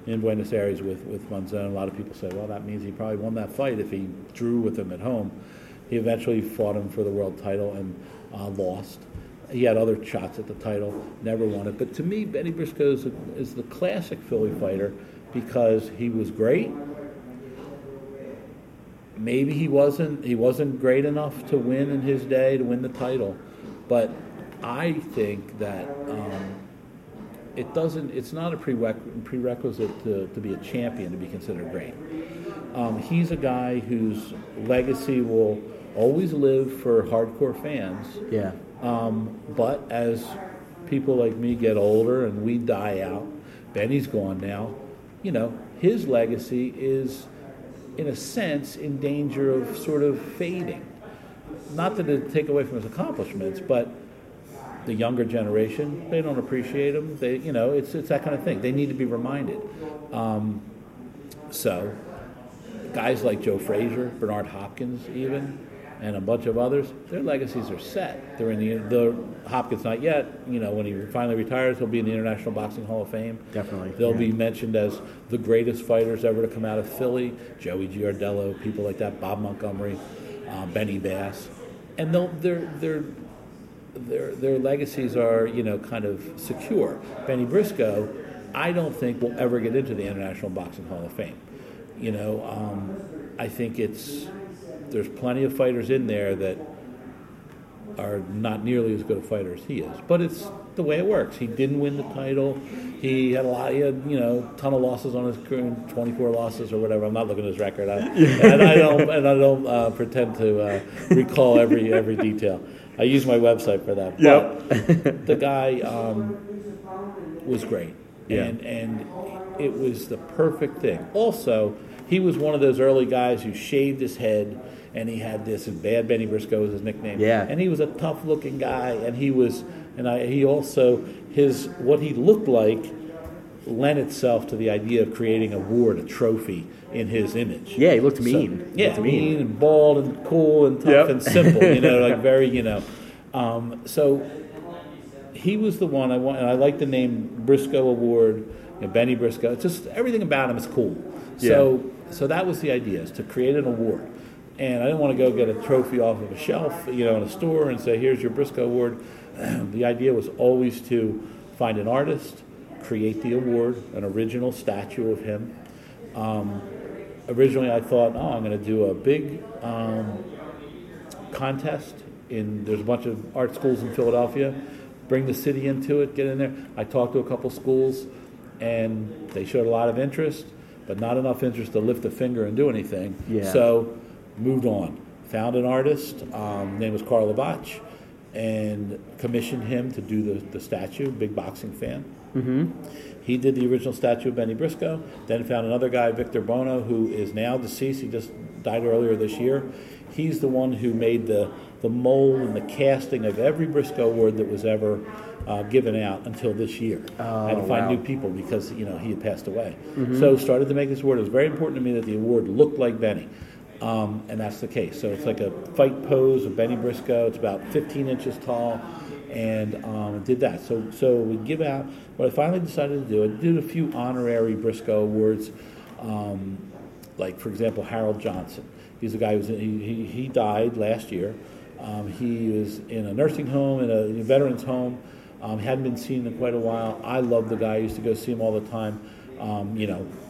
in Buenos Aires with Monzon. A lot of people say, well, that means he probably won that fight if he drew with him at home. He eventually fought him for the world title and lost. He had other shots at the title, never won it. But to me, Benny Briscoe is the classic Philly fighter because he was great. Maybe he wasn't great enough to win in his day, to win the title. But I think that it's not a prerequisite to be a champion to be considered great. He's a guy whose legacy will always live for hardcore fans. Yeah. But as people like me get older and we die out, Benny's gone now, his legacy is, in a sense, in danger of sort of fading. Not that it take away from his accomplishments, but the younger generation, they don't appreciate him. They, it's that kind of thing. They need to be reminded. So guys like Joe Frazier, Bernard Hopkins even, and a bunch of others, their legacies are set. They're in the Hopkins not yet. When he finally retires, he'll be in the International Boxing Hall of Fame. Definitely. They'll be mentioned as the greatest fighters ever to come out of Philly. Joey Giardello, people like that, Bob Montgomery, Benny Bass. And their legacies are, kind of secure. Benny Briscoe, I don't think will ever get into the International Boxing Hall of Fame. I think there's plenty of fighters in there that are not nearly as good a fighter as he is. But it's the way it works. He didn't win the title. He had a ton of losses on his career, 24 losses or whatever. I'm not looking at his record. I don't pretend to recall every detail. I use my website for that. But the guy was great. Yeah. And it was the perfect thing. Also, he was one of those early guys who shaved his head, and he had this, and Bad Benny Briscoe was his nickname. Yeah. And he was a tough-looking guy, and what he looked like lent itself to the idea of creating a ward, a trophy, in his image. Yeah, he looked mean. Mean and bald and cool and tough and simple, very. So he was the one I want, and I like the name Briscoe Award, Benny Briscoe. It's just everything about him is cool. So that was the idea, is to create an award. And I didn't want to go get a trophy off of a shelf, in a store and say, here's your Briscoe Award. The idea was always to find an artist, create the award, an original statue of him. Originally I thought, I'm going to do a big contest. There's a bunch of art schools in Philadelphia. Bring the city into it, get in there. I talked to a couple schools, and they showed a lot of interest, but not enough interest to lift a finger and do anything. Yeah. So moved on. Found an artist, name was Carl Labach, and commissioned him to do the statue, big boxing fan. Mm-hmm. He did the original statue of Benny Briscoe, then found another guy, Victor Bono, who is now deceased. He just died earlier this year. He's the one who made the mold and the casting of every Briscoe Award that was ever given out until this year. I had to find new people because he had passed away. Mm-hmm. So started to make this award. It was very important to me that the award looked like Benny, and that's the case. So it's like a fight pose of Benny Briscoe. It's about 15 inches tall, and did that. So we give out. What I finally decided to do, I did a few honorary Briscoe awards, like for example Harold Johnson. He's the guy who was he died last year. He was in a nursing home, in a veterans home. Hadn't been seen in quite a while. I loved the guy. I used to go see him all the time.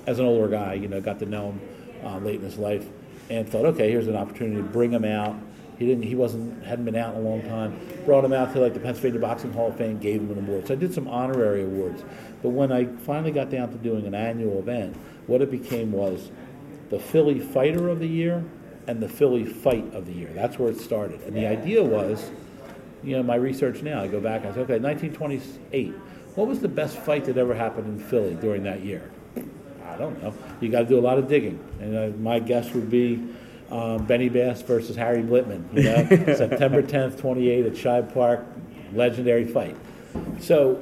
As an older guy, got to know him late in his life, and thought, okay, here's an opportunity to bring him out. He hadn't been out in a long time. Brought him out to the Pennsylvania Boxing Hall of Fame, gave him an award. So I did some honorary awards. But when I finally got down to doing an annual event, what it became was the Philly Fighter of the Year and the Philly Fight of the Year. That's where it started. And the idea was, my research now, I go back and I say, okay, 1928, what was the best fight that ever happened in Philly during that year? I don't know. You got to do a lot of digging. And my guess would be Benny Bass versus Harry Blitman, September 10th, 28 at Shibe Park, legendary fight. So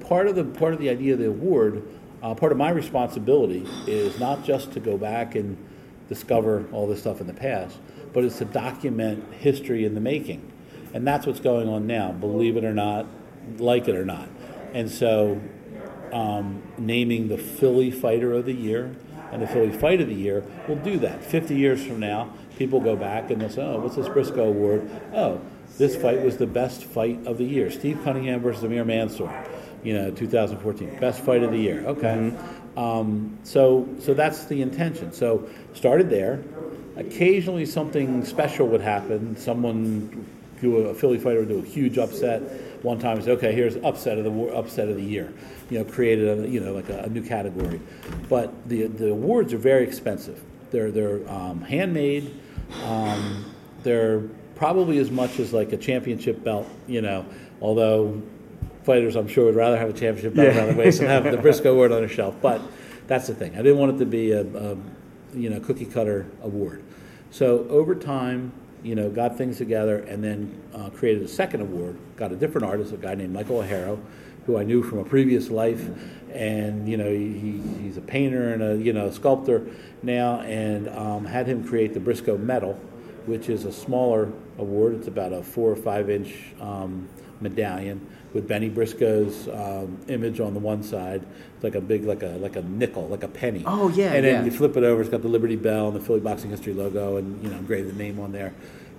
part of the idea of the award, part of my responsibility is not just to go back and discover all this stuff in the past, but it's to document history in the making. And that's what's going on now, believe it or not, like it or not. And so naming the Philly Fighter of the Year and the Philly Fight of the Year will do that. 50 years from now, people go back and they'll say, oh, what's this Briscoe Award? Oh, this fight was the best fight of the year. Steve Cunningham versus Amir Mansour, 2014. Best fight of the year. Okay. Mm-hmm. So that's the intention. So started there. Occasionally something special would happen. Someone, a Philly fighter, would do a huge upset. One time, said, "Okay, here's upset of the year." Created a new category. But the awards are very expensive. They're handmade. They're probably as much as a championship belt. Although fighters, I'm sure, would rather have a championship belt around their waist than have the Briscoe Award on a shelf. But that's the thing. I didn't want it to be a cookie cutter award. So over time, got things together, and then created a second award. Got a different artist, a guy named Michael O'Hara, who I knew from a previous life, and he's a painter and a sculptor now, and had him create the Briscoe Medal, which is a smaller award. It's about a 4 or 5 inch medallion with Benny Briscoe's image on the one side. It's like a nickel, like a penny. Oh yeah. And then you flip it over, it's got the Liberty Bell and the Philly Boxing History logo, and engraved the name on there.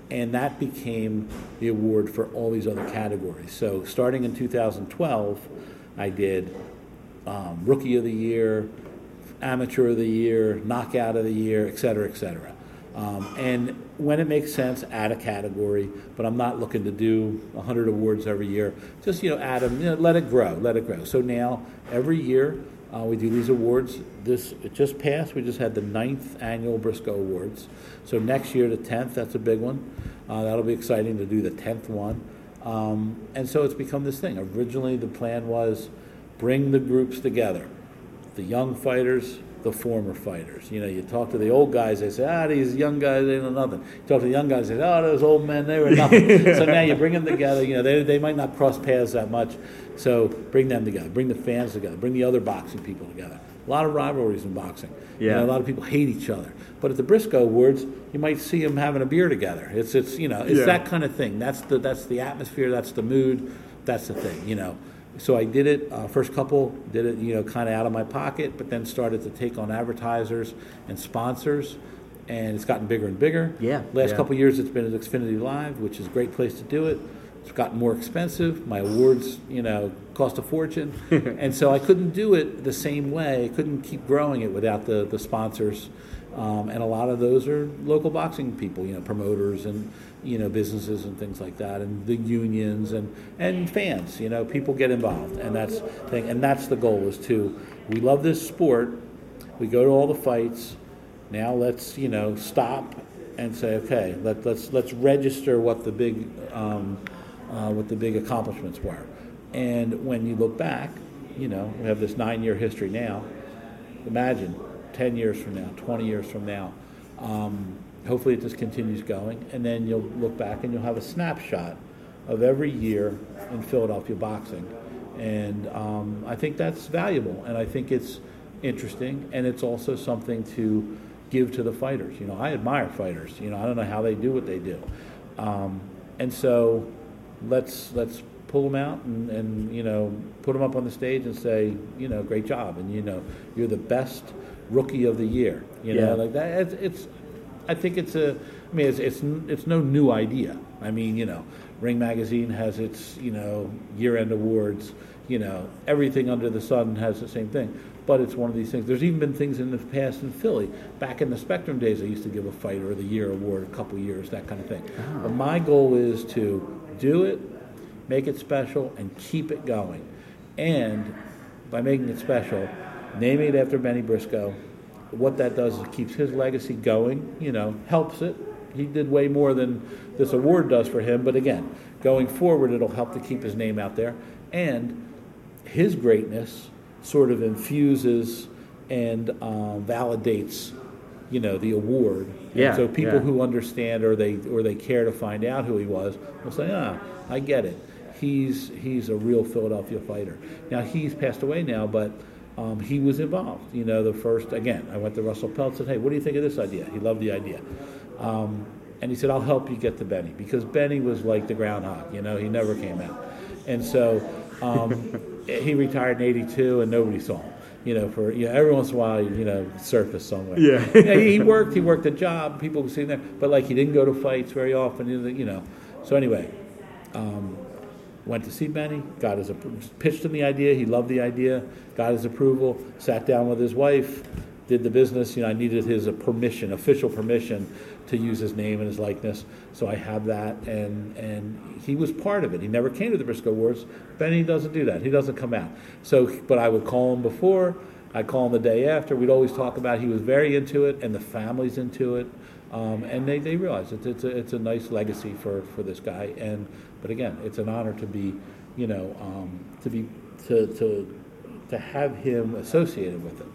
And that became the award for all these other categories. So starting in 2012, I did Rookie of the Year, Amateur of the Year, Knockout of the Year, et cetera, et cetera. And when it makes sense, add a category, but I'm not looking to do 100 awards every year. Just, add them, let it grow. So now, every year, we do these awards. It just passed. We just had the 9th annual Briscoe Awards. So next year, the 10th, that's a big one. That'll be exciting to do the 10th one. And so it's become this thing. Originally, the plan was bring the groups together, the young fighters, the former fighters. You talk to the old guys, they say, these young guys, they know nothing. You talk to the young guys, they say, those old men, they were nothing. So now you bring them together. They might not cross paths that much. So bring them together. Bring the fans together. Bring the other boxing people together. A lot of rivalries in boxing. Yeah. A lot of people hate each other. But at the Briscoe Awards, you might see them having a beer together. It's that kind of thing. That's the atmosphere. That's the mood. That's the thing. So I did it, first couple, did it, kind of out of my pocket, but then started to take on advertisers and sponsors, and it's gotten bigger and bigger. Yeah. Last couple of years, it's been at Xfinity Live, which is a great place to do it. It's gotten more expensive. My awards, cost a fortune. And so I couldn't do it the same way. I couldn't keep growing it without the sponsors. And a lot of those are local boxing people, promoters and, businesses and things like that, and the unions and fans, people get involved. And that's the thing. And that's the goal is we love this sport. We go to all the fights. Now let's, stop and say, okay, let's register what the big, accomplishments were. And when you look back, we have this 9-year history now. Imagine 10 years from now, 20 years from now. Hopefully it just continues going, and then you'll look back and you'll have a snapshot of every year in Philadelphia boxing. And I think that's valuable, and I think it's interesting, and it's also something to give to the fighters. I admire fighters. I don't know how they do what they do. And so let's pull them out and you know, put them up on the stage and say, you know, great job, and you know, you're the best rookie of the year, you know, like that. It's I think it's a, I mean, it's no new idea. I mean, you know, Ring Magazine has its, you know, year-end awards, you know, everything under the sun has the same thing. But it's one of these things. There's even been things in the past in Philly. Back in the Spectrum days, I used to give a Fighter of the Year award a couple years, that kind of thing. Oh. But my goal is to do it, make it special, and keep it going. And by making it special, naming it after Benny Briscoe, what that does is it keeps his legacy going, you know, helps it. He did way more than this award does for him. But again, going forward, it'll help to keep his name out there. And his greatness sort of infuses and validates, you know, the award. Yeah. And so people who understand or they care to find out who he was will say, ah, I get it. He's a real Philadelphia fighter. Now, he's passed away now, but he was involved. You know, the first, again, I went to Russell Peltz and said, hey, what do you think of this idea? He loved the idea. And he said, I'll help you get to Benny, because Benny was like the groundhog, you know, he never came out. And so he retired in 82 and nobody saw him, you know, for, you know, every once in a while, you know, surface somewhere. Yeah. You know, he worked a job, people could see him there, but like he didn't go to fights very often, you know. So anyway, went to see Benny, got his pitched him the idea, he loved the idea, got his approval, sat down with his wife, did the business. You know, I needed his official permission to use his name and his likeness, so I have that, and he was part of it. He never came to the Briscoe Awards. Benny doesn't do that. He doesn't come out. So, but I would call him before, I'd call him the day after. We'd always talk about it. He was very into it, and the family's into it, and they realize it's a nice legacy for this guy. And but again, it's an honor to be, you know, to have him associated with it.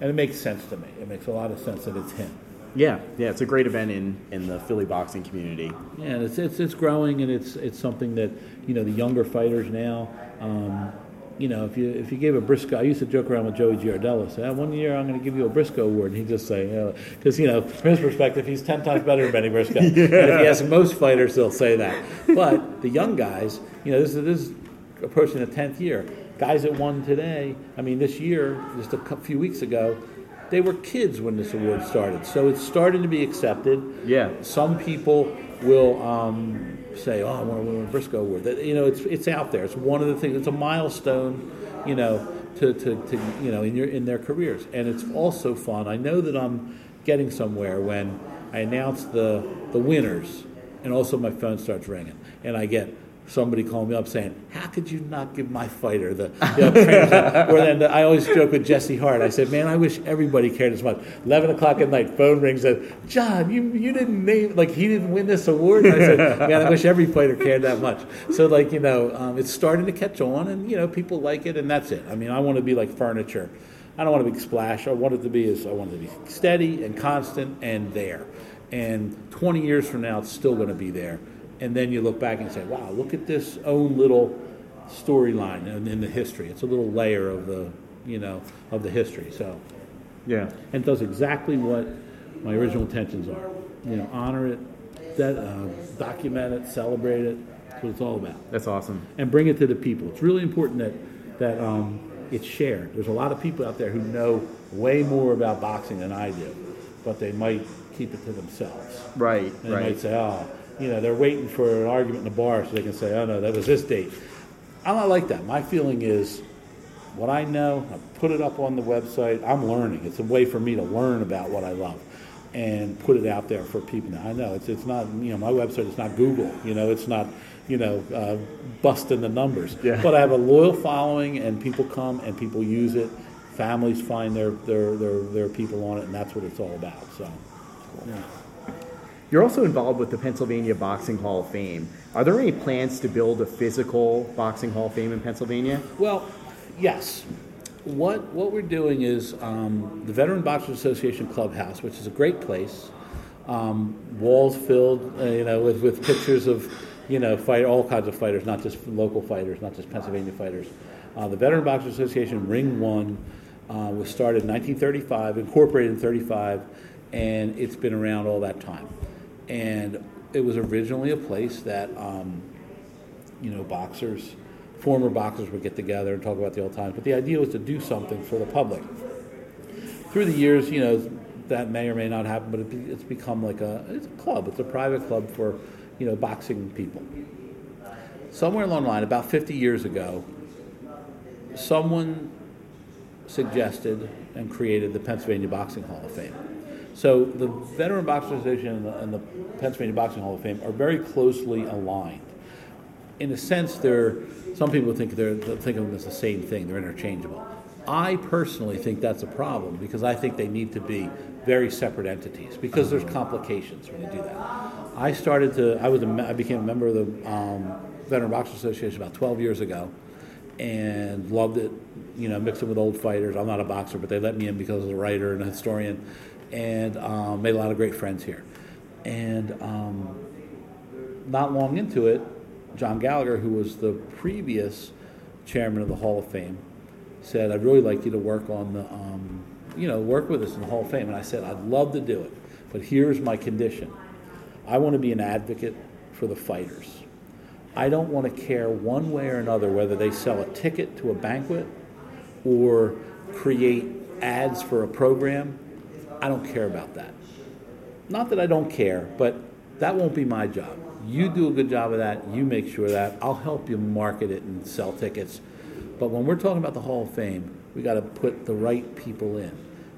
And it makes sense to me. It makes a lot of sense that it's him. Yeah, it's a great event in the Philly boxing community. Yeah, and it's growing, and it's something that, you know, the younger fighters now, you know, if you gave a Briscoe, I used to joke around with Joey Giardello, say, oh, one year I'm going to give you a Briscoe award, and he'd just say, because, you know, from his perspective, he's 10 times better than Benny Briscoe. Yeah. And if you ask most fighters, they'll say that. But the young guys, you know, this is approaching the 10th year. Guys that won today, I mean this year, just a few weeks ago, they were kids when this award started. So it's starting to be accepted. Yeah. Some people will say, oh, I want to win a Briscoe Award. That, you know, it's out there. It's one of the things. It's a milestone, you know, to you know, in their careers. And it's also fun. I know that I'm getting somewhere when I announce the winners, and also my phone starts ringing, and I get somebody called me up saying, how could you not give my fighter the, you know, or then I always joke with Jesse Hart. I said, man, I wish everybody cared as much. 11 o'clock at night, phone rings, says, John, you didn't name, like, he didn't win this award. And I said, man, I wish every fighter cared that much. So, like, you know, it's starting to catch on, and, you know, people like it, and that's it. I mean, I want to be like furniture. I don't want to be splash. I want it to be steady and constant and there. And 20 years from now, it's still going to be there. And then you look back and say, wow, look at this own little storyline in the history. It's a little layer of the, you know, of the history. So, yeah. And it does exactly what my original intentions are. You know, honor it, document it, celebrate it. That's what it's all about. That's awesome. And bring it to the people. It's really important that it's shared. There's a lot of people out there who know way more about boxing than I do, but they might keep it to themselves. Right, and they might say, oh, you know, they're waiting for an argument in a bar so they can say, oh, no, that was this date. I'm not like that. My feeling is what I know, I put it up on the website. I'm learning. It's a way for me to learn about what I love and put it out there for people. Now, I know it's not, you know, my website is not Google. You know, it's not, you know, busting the numbers. Yeah. But I have a loyal following, and people come and people use it. Families find their people on it, and that's what it's all about. So, yeah. You're also involved with the Pennsylvania Boxing Hall of Fame. Are there any plans to build a physical Boxing Hall of Fame in Pennsylvania? Well, yes. What we're doing is the Veteran Boxers Association Clubhouse, which is a great place. Walls filled, you know, with pictures of, you know, all kinds of fighters, not just local fighters, not just Pennsylvania fighters. The Veteran Boxers Association Ring One was started in 1935, incorporated in 1935, and it's been around all that time. And it was originally a place that boxers, former boxers would get together and talk about the old times. But the idea was to do something for the public. Through the years, that may or may not happen, but it's become like it's a club. It's a private club for, boxing people. Somewhere along the line, about 50 years ago, someone suggested and created the Pennsylvania Boxing Hall of Fame. So the Veteran Boxers Association and the Pennsylvania Boxing Hall of Fame are very closely aligned. In a sense, some people think of them as the same thing. They're interchangeable. I personally think that's a problem because I think they need to be very separate entities because there's complications when you do that. I became a member of the Veteran Boxers Association about 12 years ago and loved it, mixed it with old fighters. I'm not a boxer, but they let me in because I was a writer and a historian, and made a lot of great friends here. And not long into it, John Gallagher, who was the previous chairman of the Hall of Fame, said, "I'd really like you to work on the, work with us in the Hall of Fame." And I said, "I'd love to do it, but here's my condition. I want to be an advocate for the fighters. I don't want to care one way or another whether they sell a ticket to a banquet or create ads for a program. I don't care about that. Not that I don't care, but that won't be my job. You do a good job of that. You make sure of that. I'll help you market it and sell tickets. But when we're talking about the Hall of Fame, we got to put the right people in.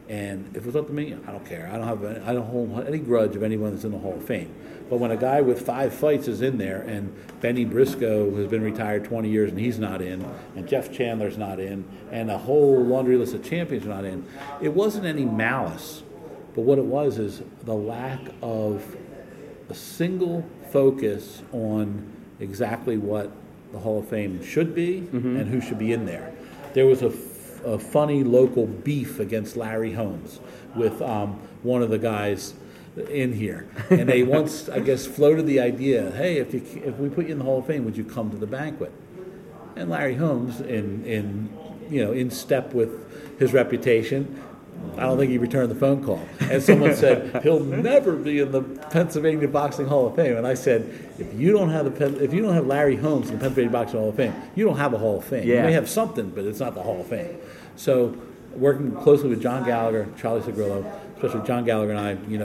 And if it's up to me, I don't care. I don't hold any grudge of anyone that's in the Hall of Fame. But when a guy with 5 fights is in there, and Benny Briscoe has been retired 20 years and he's not in, and Jeff Chandler's not in, and a whole laundry list of champions are not in, it wasn't any malice. But what it was is the lack of a single focus on exactly what the Hall of Fame should be and who should be in there. There was a funny local beef against Larry Holmes with one of the guys in here. And they once, I guess, floated the idea, hey, if we put you in the Hall of Fame, would you come to the banquet? And Larry Holmes, in step with his reputation, I don't think he returned the phone call. And someone said, he'll never be in the Pennsylvania Boxing Hall of Fame. And I said, if you don't have Larry Holmes in the Pennsylvania Boxing Hall of Fame, you don't have a Hall of Fame. Yeah. You may have something, but it's not the Hall of Fame. So working closely with John Gallagher, Charlie Segrillo, especially John Gallagher and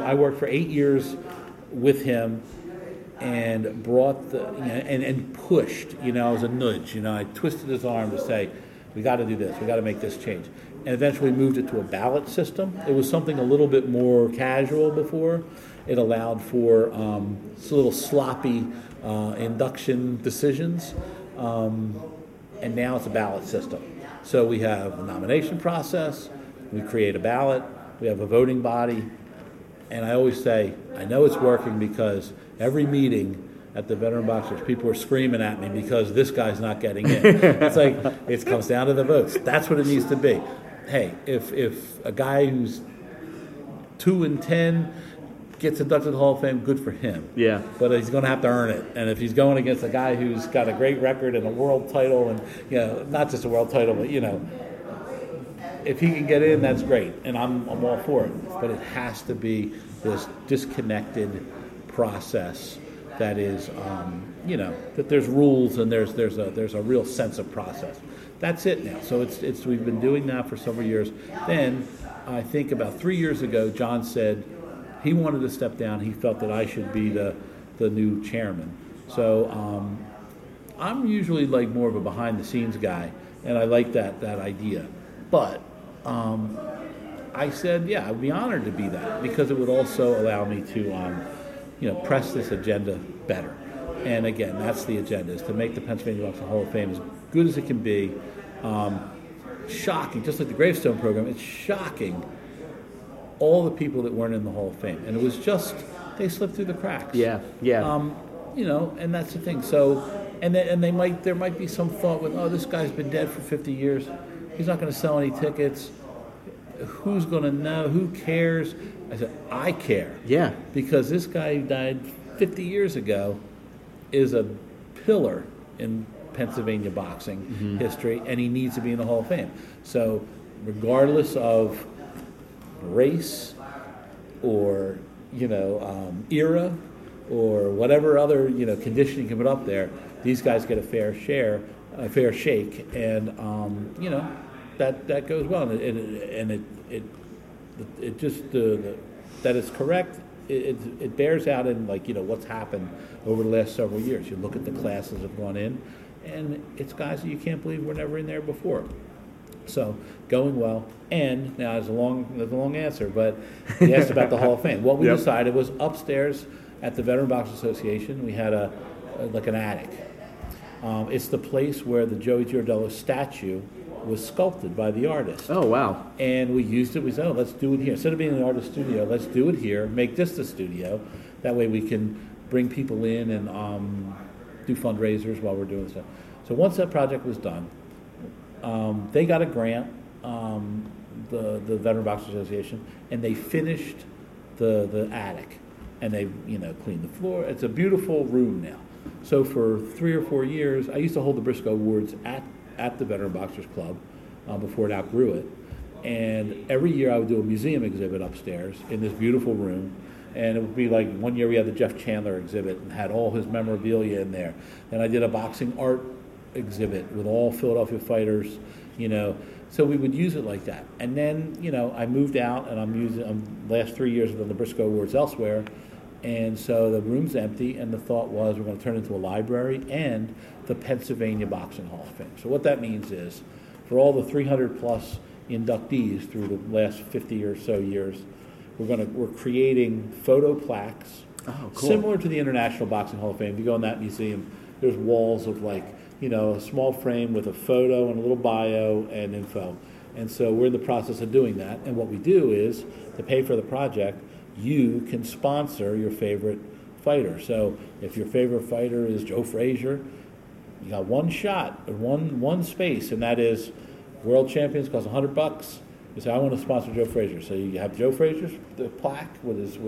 I, I worked for 8 years with him and brought and pushed, I was a nudge. I twisted his arm to say, we got to do this. We got to make this change. And eventually moved it to a ballot system. It was something a little bit more casual before. It allowed for a little sloppy induction decisions. And now it's a ballot system. So we have a nomination process, we create a ballot, we have a voting body. And I always say, I know it's working because every meeting at the Veteran Boxers, people were screaming at me because this guy's not getting in. It's like, it comes down to the votes. That's what it needs to be. Hey, if a guy who's 2-10 gets inducted to the Hall of Fame, good for him. Yeah. But he's going to have to earn it. And if he's going against a guy who's got a great record and a world title, and not just a world title, but if he can get in, that's great. And I'm all for it. But it has to be this disconnected process that is, that there's rules and there's a real sense of process. That's it now. So it's we've been doing that for several years. Then I think about 3 years ago, John said he wanted to step down. He felt that I should be the new chairman. So I'm usually like more of a behind the scenes guy, and I like that idea. But I said, yeah, I'd be honored to be that because it would also allow me to press this agenda better. And again, that's the agenda, is to make the Pennsylvania Boxing Hall of Fame as good as it can be. Shocking, just like the Gravestone program, it's shocking all the people that weren't in the Hall of Fame. And it was just, they slipped through the cracks. Yeah. And that's the thing. So, there might be some thought with, this guy's been dead for 50 years. He's not going to sell any tickets. Who's going to know? Who cares? I said, I care. Yeah. Because this guy who died 50 years ago is a pillar in Pennsylvania boxing history, and he needs to be in the Hall of Fame. So regardless of race or, era or whatever other, you know, conditioning can put up there, these guys get a fair share, a fair shake, and you know, that goes well, and it just that is correct. It bears out in, like, you know, what's happened over the last several years. You look at the classes that have gone in, and it's guys that you can't believe were never in there before. So going well, and now there's a long answer, but you asked about the Hall of Fame. What we decided was upstairs at the Veteran Boxers Association, we had an attic. It's the place where the Joey Giardello statue was sculpted by the artist. Oh, wow. And we used it. We said, let's do it here. Instead of being in the artist studio, let's do it here, make this the studio. That way we can bring people in and do fundraisers while we're doing stuff. So once that project was done, they got a grant, the Veteran Boxers Association, and they finished the attic. And they, you know, cleaned the floor. It's a beautiful room now. So for 3 or 4 years, I used to hold the Briscoe Awards at the Veteran Boxers Club before it outgrew it. And every year I would do a museum exhibit upstairs in this beautiful room. And it would be like, one year we had the Jeff Chandler exhibit and had all his memorabilia in there. And I did a boxing art exhibit with all Philadelphia fighters, you know. So we would use it like that. And then, you know, I moved out, and last 3 years I've done the Briscoe Awards elsewhere. And so the room's empty, and the thought was we're going to turn it into a library and the Pennsylvania Boxing Hall of Fame. So what that means is, for all the 300-plus inductees through the last 50 or so years, we're creating photo plaques, similar to the International Boxing Hall of Fame. If you go in that museum, there's walls of, like, you know, a small frame with a photo and a little bio and info. And so we're in the process of doing that. And what we do is, to pay for the project, you can sponsor your favorite fighter. So if your favorite fighter is Joe Frazier, you got one shot, one space, and that is world champions cost $100. You say, I want to sponsor Joe Frazier. So you have Joe Frazier's plaque with his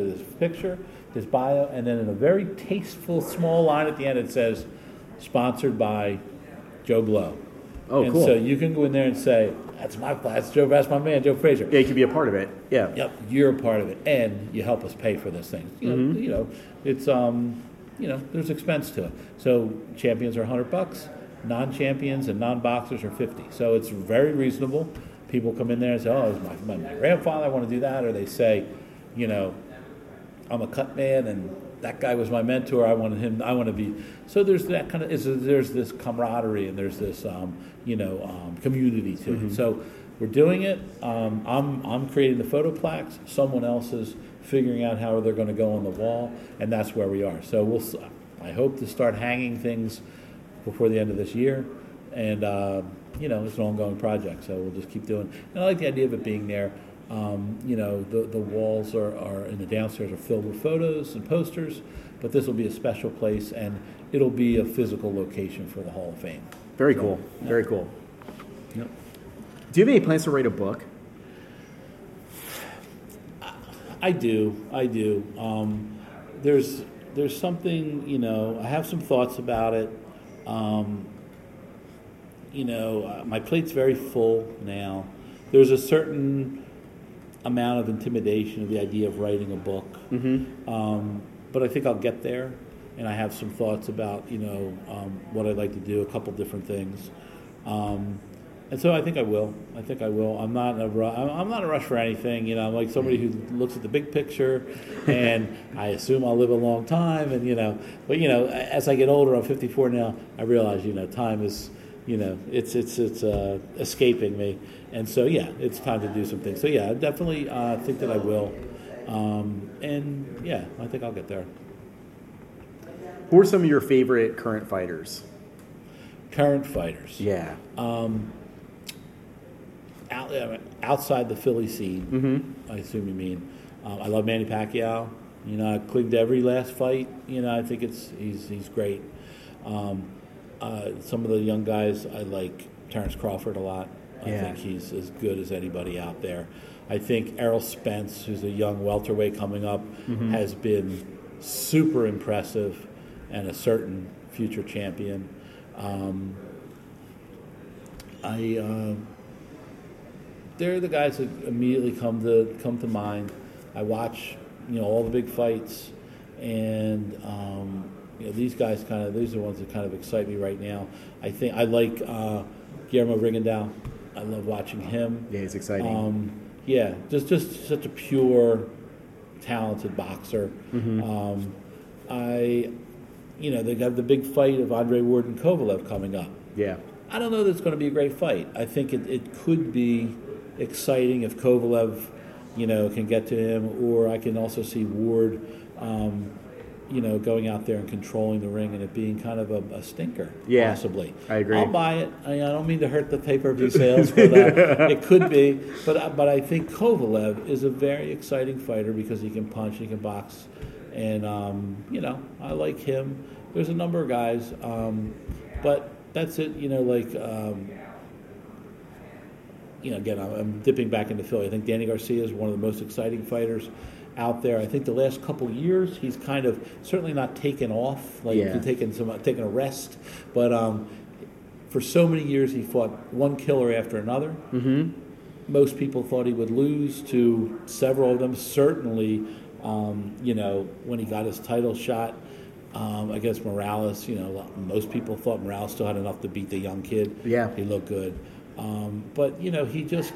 picture, his bio, and then in a very tasteful small line at the end it says, sponsored by Joe Blow. Oh, and cool. So you can go in there and say, that's my man, Joe Frazier. Yeah, you can be a part of it. Yeah. Yep, you're a part of it, and you help us pay for this thing. You know, it's you know, there's expense to it. So champions are $100, non-champions and non-boxers are $50. So it's very reasonable. People come in there and say, oh, it was my grandfather, I want to do that, or they say, you know, I'm a cut man and that guy was my mentor. I want to be. So there's that kind of. There's this camaraderie and there's this community to it. So we're doing it. I'm creating the photo plaques. Someone else is figuring out how they're going to go on the wall, and that's where we are. So I hope to start hanging things before the end of this year, and you know, it's an ongoing project. So we'll just keep doing. And I like the idea of it being there. You know, the walls are in the downstairs are filled with photos and posters, but this will be a special place, and it'll be a physical location for the Hall of Fame. Very cool. Yeah. Very cool. Yep. Do you have any plans to write a book? I do. There's something, you know, I have some thoughts about it. You know, my plate's very full now. There's a certain amount of intimidation of the idea of writing a book, but I think I'll get there, and I have some thoughts about, you know, what I'd like to do, a couple different things, and so I think I will. I'm not in a rush for anything. You know, I'm like somebody who looks at the big picture, and I assume I'll live a long time, and you know, but you know, as I get older, I'm 54 now. I realize, you know, time is, you know, it's escaping me. And so, yeah, it's time to do some things. So, yeah, I definitely think that I will. And, yeah, I think I'll get there. Who are some of your favorite current fighters? Current fighters? Yeah. Outside the Philly scene, I assume you mean. I love Manny Pacquiao. You know, I clicked to every last fight. You know, I think he's great. Some of the young guys, I like Terrence Crawford a lot. I think he's as good as anybody out there. I think Errol Spence, who's a young welterweight coming up, has been super impressive and a certain future champion. They're the guys that immediately come to mind. I watch, you know, all the big fights, and you know, these guys kind of, these are the ones that kind of excite me right now. I think I like Guillermo Rigondeaux. I love watching him. Yeah, he's exciting. Yeah, just such a pure, talented boxer. Mm-hmm. You know, they have the big fight of Andre Ward and Kovalev coming up. Yeah. I don't know that it's going to be a great fight. I think it could be exciting if Kovalev, you know, can get to him, or I can also see Ward, you know, going out there and controlling the ring and it being kind of a stinker, yeah, possibly. I agree. I'll buy it. I mean, I don't mean to hurt the pay-per-view sales, but it could be. But I think Kovalev is a very exciting fighter because he can punch, he can box, and, you know, I like him. There's a number of guys, but that's it, you know, like, you know, again, I'm dipping back into Philly. I think Danny Garcia is one of the most exciting fighters out there. I think the last couple of years he's kind of certainly not taken off, like, yeah, taking a rest, but for so many years he fought one killer after another. Mm-hmm. Most people thought he would lose to several of them. Certainly, you know, when he got his title shot against Morales, you know, most people thought Morales still had enough to beat the young kid. Yeah, he looked good. But, you know, he just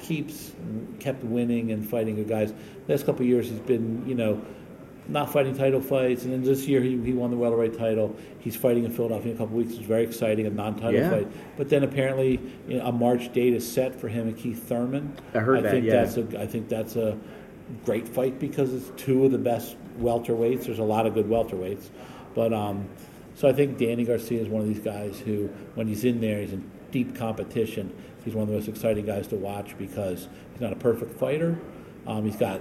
kept winning and fighting good guys. Last couple of years he's been, you know, not fighting title fights, and then this year he won the welterweight title. He's fighting in Philadelphia in a couple of weeks. It's very exciting, a non-title fight. But then apparently, you know, a March date is set for him and Keith Thurman. I heard that, yeah. I think that's a great fight because it's two of the best welterweights. There's a lot of good welterweights. But so I think Danny Garcia is one of these guys who, when he's in there, he's in deep competition. He's one of the most exciting guys to watch because he's not a perfect fighter. He's got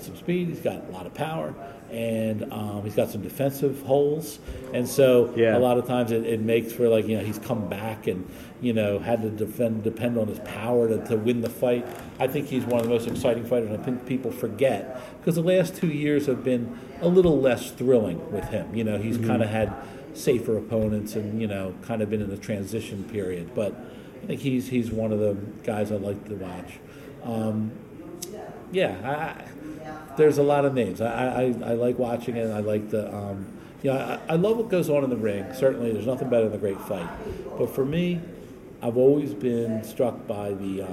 some speed. He's got a lot of power, and he's got some defensive holes. And so a lot of times it makes for, like, you know, he's come back and, you know, had to depend on his power to win the fight. I think he's one of the most exciting fighters. I think people forget because the last 2 years have been a little less thrilling with him. You know, he's kind of had safer opponents and, you know, kind of been in a transition period, but I think he's one of the guys I like to watch. There's a lot of names. I like watching it, and I like the, you know, I love what goes on in the ring. Certainly, there's nothing better than a great fight. But for me, I've always been struck by the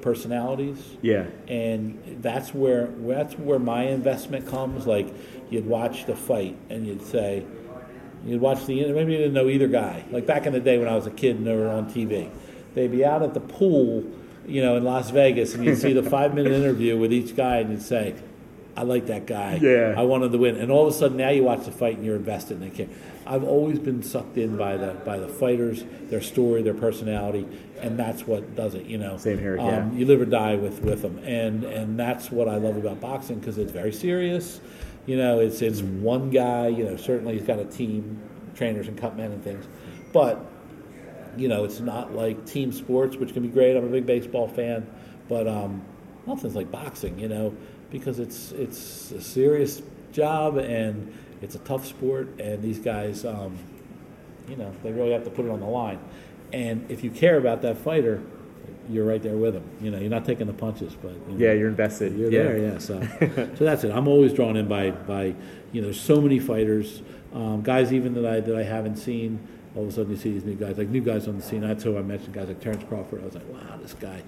personalities. Yeah. And that's where my investment comes. Like, you'd watch the fight, and you'd say, you'd watch the end. Maybe you didn't know either guy. Like back in the day when I was a kid and they were on TV, they'd be out at the pool, you know, in Las Vegas, and you'd see the 5-minute interview with each guy, and you'd say, "I like that guy. Yeah, I wanted to win." And all of a sudden, now you watch the fight and you're invested in the kid. I've always been sucked in by the fighters, their story, their personality, and that's what does it. You know, same here. Yeah, you live or die with them, and that's what I love about boxing because it's very serious. You know, it's one guy. You know, certainly he's got a team, trainers and cutmen and things, but you know, it's not like team sports, which can be great. I'm a big baseball fan, but nothing's like boxing. You know, because it's a serious job and it's a tough sport, and these guys, you know, they really have to put it on the line. And if you care about that fighter, you're right there with them. You know, you're not taking the punches, but you know, you're invested. You're there, yeah. So that's it. I'm always drawn in by you know, so many fighters, guys even that I haven't seen. All of a sudden, you see these new guys on the scene. That's who I mentioned, guys like Terrence Crawford. I was like, wow, this guy.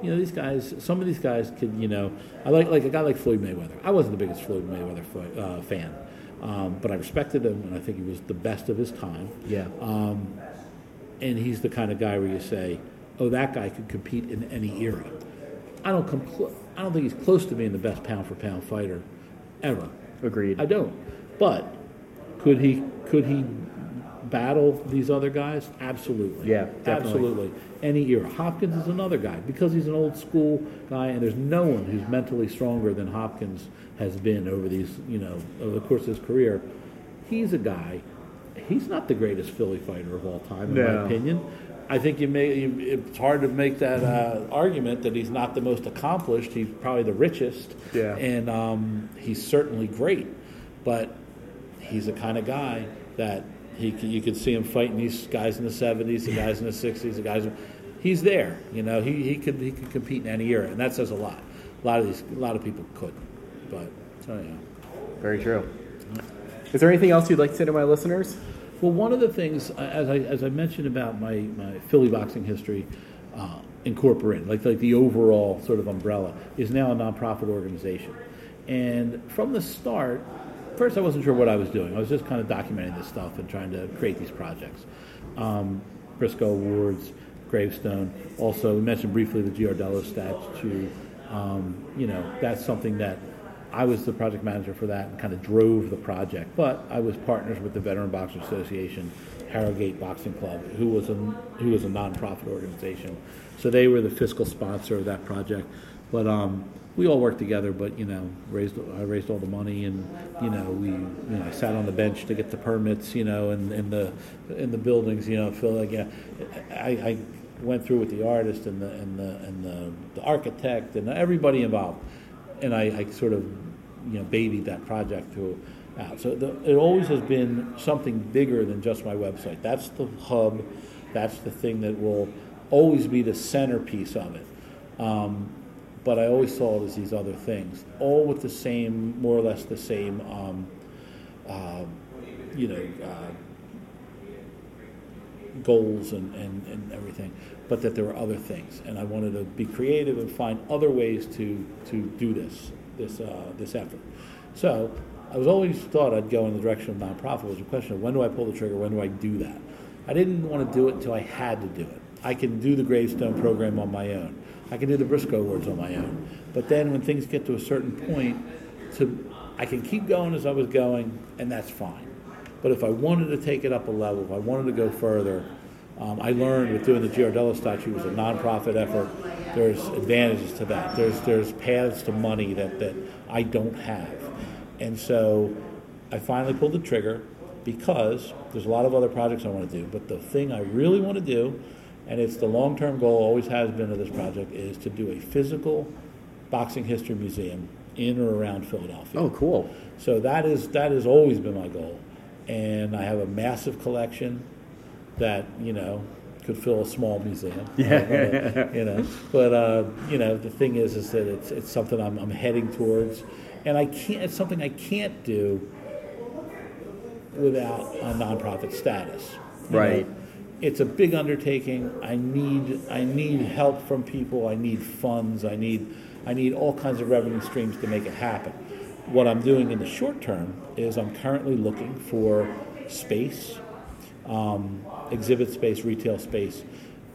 You know, these guys. Some of these guys could. You know, I like a guy like Floyd Mayweather. I wasn't the biggest Floyd Mayweather fan, but I respected him, and I think he was the best of his time. Yeah. And he's the kind of guy where you say, oh, that guy could compete in any era. I don't think he's close to being the best pound-for-pound fighter ever. Agreed. I don't. But could he battle these other guys? Absolutely. Yeah, definitely. Absolutely. Any era. Hopkins is another guy. Because he's an old-school guy, and there's no one who's mentally stronger than Hopkins has been over the course of his career. He's a guy. He's not the greatest Philly fighter of all time, in my opinion. I think it's hard to make that argument that he's not the most accomplished. He's probably the richest, and he's certainly great. But he's the kind of guy that you could see him fighting these guys in the 70s, the guys in the 60s, the guys. He's there, you know. He could compete in any era, and that says a lot. A lot of people couldn't, but so yeah. Very true. Is there anything else you'd like to say to my listeners? Well, one of the things, as I mentioned about my Philly boxing history, Incorporated, like the overall sort of umbrella, is now a nonprofit organization. And from the start, first I wasn't sure what I was doing. I was just kind of documenting this stuff and trying to create these projects. Briscoe Awards, Gravestone. Also, we mentioned briefly the Giardello statue. That's something that I was the project manager for, that and kind of drove the project. But I was partners with the Veteran Boxers Association, Harrogate Boxing Club, who was a nonprofit organization. So they were the fiscal sponsor of that project. But we all worked together. But I raised all the money, and I sat on the bench to get the permits, and the buildings, I went through with the artist and the architect and everybody involved. And I sort of, babied that project out. So it always has been something bigger than just my website. That's the hub. That's the thing that will always be the centerpiece of it. But I always saw it as these other things, all with the same, more or less the same, goals and everything, but that there were other things, and I wanted to be creative and find other ways to do this effort. So I was always thought I'd go in the direction of nonprofit. It was a question of when do I pull the trigger, when do I do that? I didn't want to do it until I had to do it. I can do the Gravestone program on my own. I can do the Briscoe Awards on my own. But then when things get to a certain point, I can keep going as I was going, and that's fine. But if I wanted to take it up a level, if I wanted to go further, I learned with doing the Giardello statue was a nonprofit effort. There's advantages to that. There's paths to money that I don't have. And so I finally pulled the trigger because there's a lot of other projects I want to do. But the thing I really want to do, and it's the long-term goal, always has been of this project, is to do a physical boxing history museum in or around Philadelphia. Oh, cool. So that has always been my goal. And I have a massive collection that, could fill a small museum. Yeah. But, the thing is that it's something I'm heading towards. And it's something I can't do without a nonprofit status. Right. It's a big undertaking. I need help from people. I need funds. I need all kinds of revenue streams to make it happen. What I'm doing in the short term is I'm currently looking for space, exhibit space, retail space,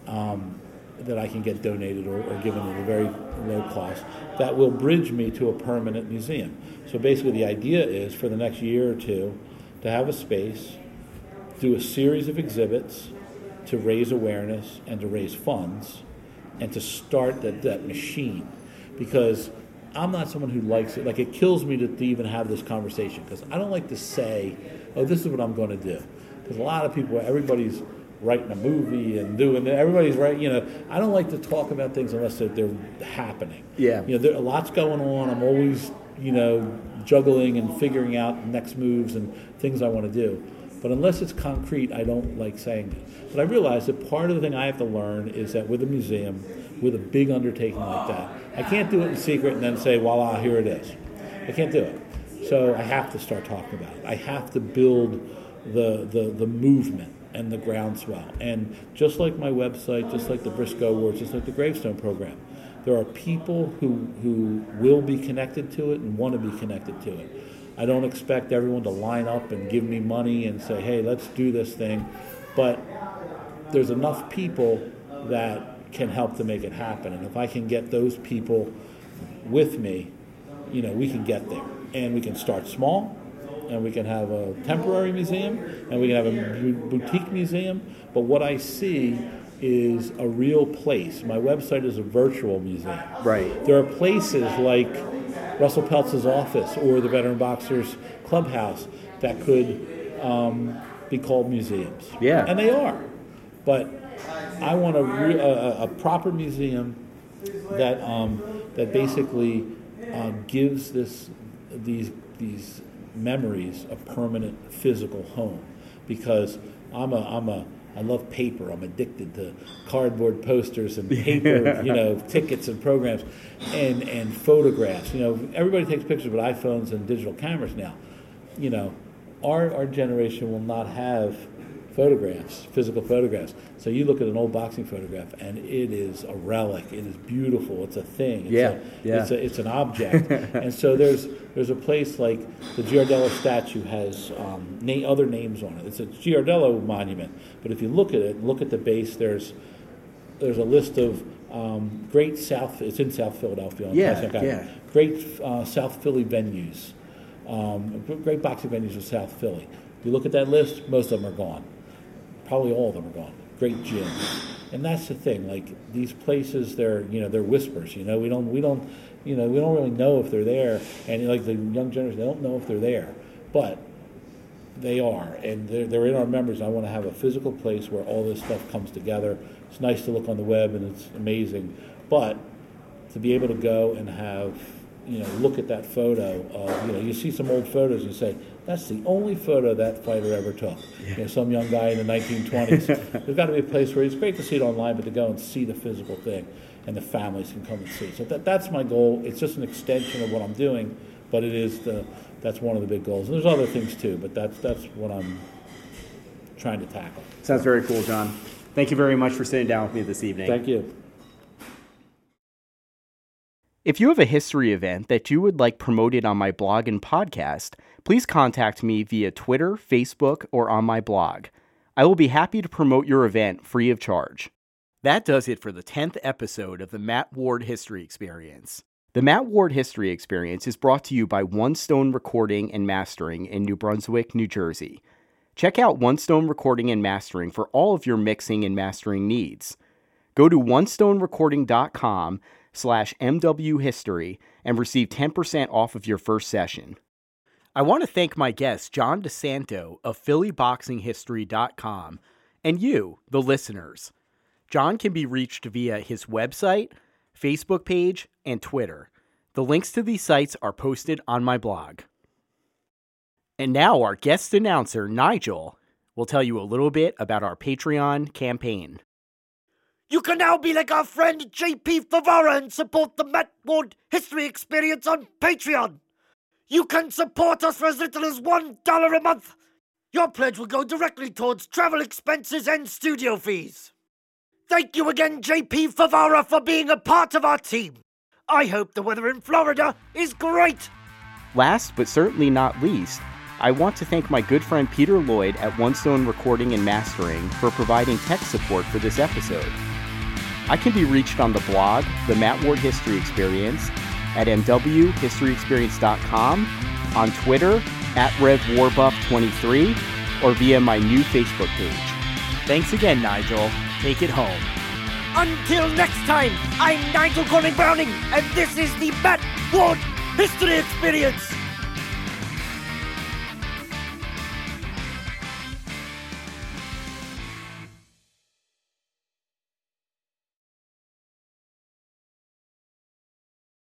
that I can get donated or given at a very low cost that will bridge me to a permanent museum. So basically the idea is for the next year or two to have a space, do a series of exhibits to raise awareness and to raise funds and to start that machine, because I'm not someone who likes it. Like, it kills me to even have this conversation, because I don't like to say, oh, this is what I'm going to do. Because a lot of people, everybody's writing a movie and doing it. Everybody's writing, I don't like to talk about things unless they're happening. Yeah. A lot's going on. I'm always, juggling and figuring out next moves and things I want to do. But unless it's concrete, I don't like saying it. But I realize that part of the thing I have to learn is that with a museum, with a big undertaking like that, I can't do it in secret and then say, voila, here it is. I can't do it. So I have to start talking about it. I have to build the movement and the groundswell. And just like my website, just like the Briscoe Awards, just like the Gravestone program, there are people who will be connected to it and want to be connected to it. I don't expect everyone to line up and give me money and say, hey, let's do this thing. But there's enough people that can help to make it happen. And if I can get those people with me, we can get there. And we can start small, and we can have a temporary museum, and we can have a boutique museum. But what I see is a real place. My website is a virtual museum. Right. There are places like Russell Peltz's office or the Veteran Boxers Clubhouse that could be called museums. Yeah. And they are. But I want a proper museum that basically gives these memories a permanent physical home, because I love paper. I'm addicted to cardboard posters and paper, tickets and programs and photographs. Everybody takes pictures with iPhones and digital cameras now. our generation will not have photographs, physical photographs. So you look at an old boxing photograph, and it is a relic. It is beautiful. It's a thing. It's an object. And so there's a place like the Giardello statue has other names on it. It's a Giardello monument. But if you look at it, look at the base. There's a list of great South. It's in South Philadelphia. Great South Philly venues. Great boxing venues of South Philly. If you look at that list, most of them are gone. Probably all of them are gone. Great gyms, and that's the thing. Like these places, they're whispers. We don't really know if they're there. And like the young generation, they don't know if they're there, but they are, and they're in our memories. I want to have a physical place where all this stuff comes together. It's nice to look on the web, and it's amazing, but to be able to go and have. Look at that photo of, you see some old photos and say, that's the only photo that fighter ever took. Yeah. Some young guy in the 1920s. There's got to be a place where it's great to see it online, but to go and see the physical thing, and the families can come and see. So that's my goal. It's just an extension of what I'm doing, but it is that's one of the big goals. And there's other things too, but that's what I'm trying to tackle. Sounds very cool, John. Thank you very much for sitting down with me this evening. Thank you. If you have a history event that you would like promoted on my blog and podcast, please contact me via Twitter, Facebook, or on my blog. I will be happy to promote your event free of charge. That does it for the 10th episode of the Matt Ward History Experience. The Matt Ward History Experience is brought to you by One Stone Recording and Mastering in New Brunswick, New Jersey. Check out One Stone Recording and Mastering for all of your mixing and mastering needs. Go to onestonerecording.com/MWHistory and receive 10% off of your first session. I want to thank my guest, John DiSanto of PhillyBoxingHistory.com, and you, the listeners. John can be reached via his website, Facebook page, and Twitter. The links to these sites are posted on my blog. And now our guest announcer, Nigel, will tell you a little bit about our Patreon campaign. You can now be like our friend JP Favara and support the Matt Ward History Experience on Patreon. You can support us for as little as $1 a month. Your pledge will go directly towards travel expenses and studio fees. Thank you again, JP Favara, for being a part of our team. I hope the weather in Florida is great. Last but certainly not least, I want to thank my good friend Peter Lloyd at One Stone Recording and Mastering for providing tech support for this episode. I can be reached on the blog, The Matt Ward History Experience, at mwhistoryexperience.com, on Twitter, @RevWarbuff23, or via my new Facebook page. Thanks again, Nigel. Take it home. Until next time, I'm Nigel Corning Browning, and this is the Matt Ward History Experience.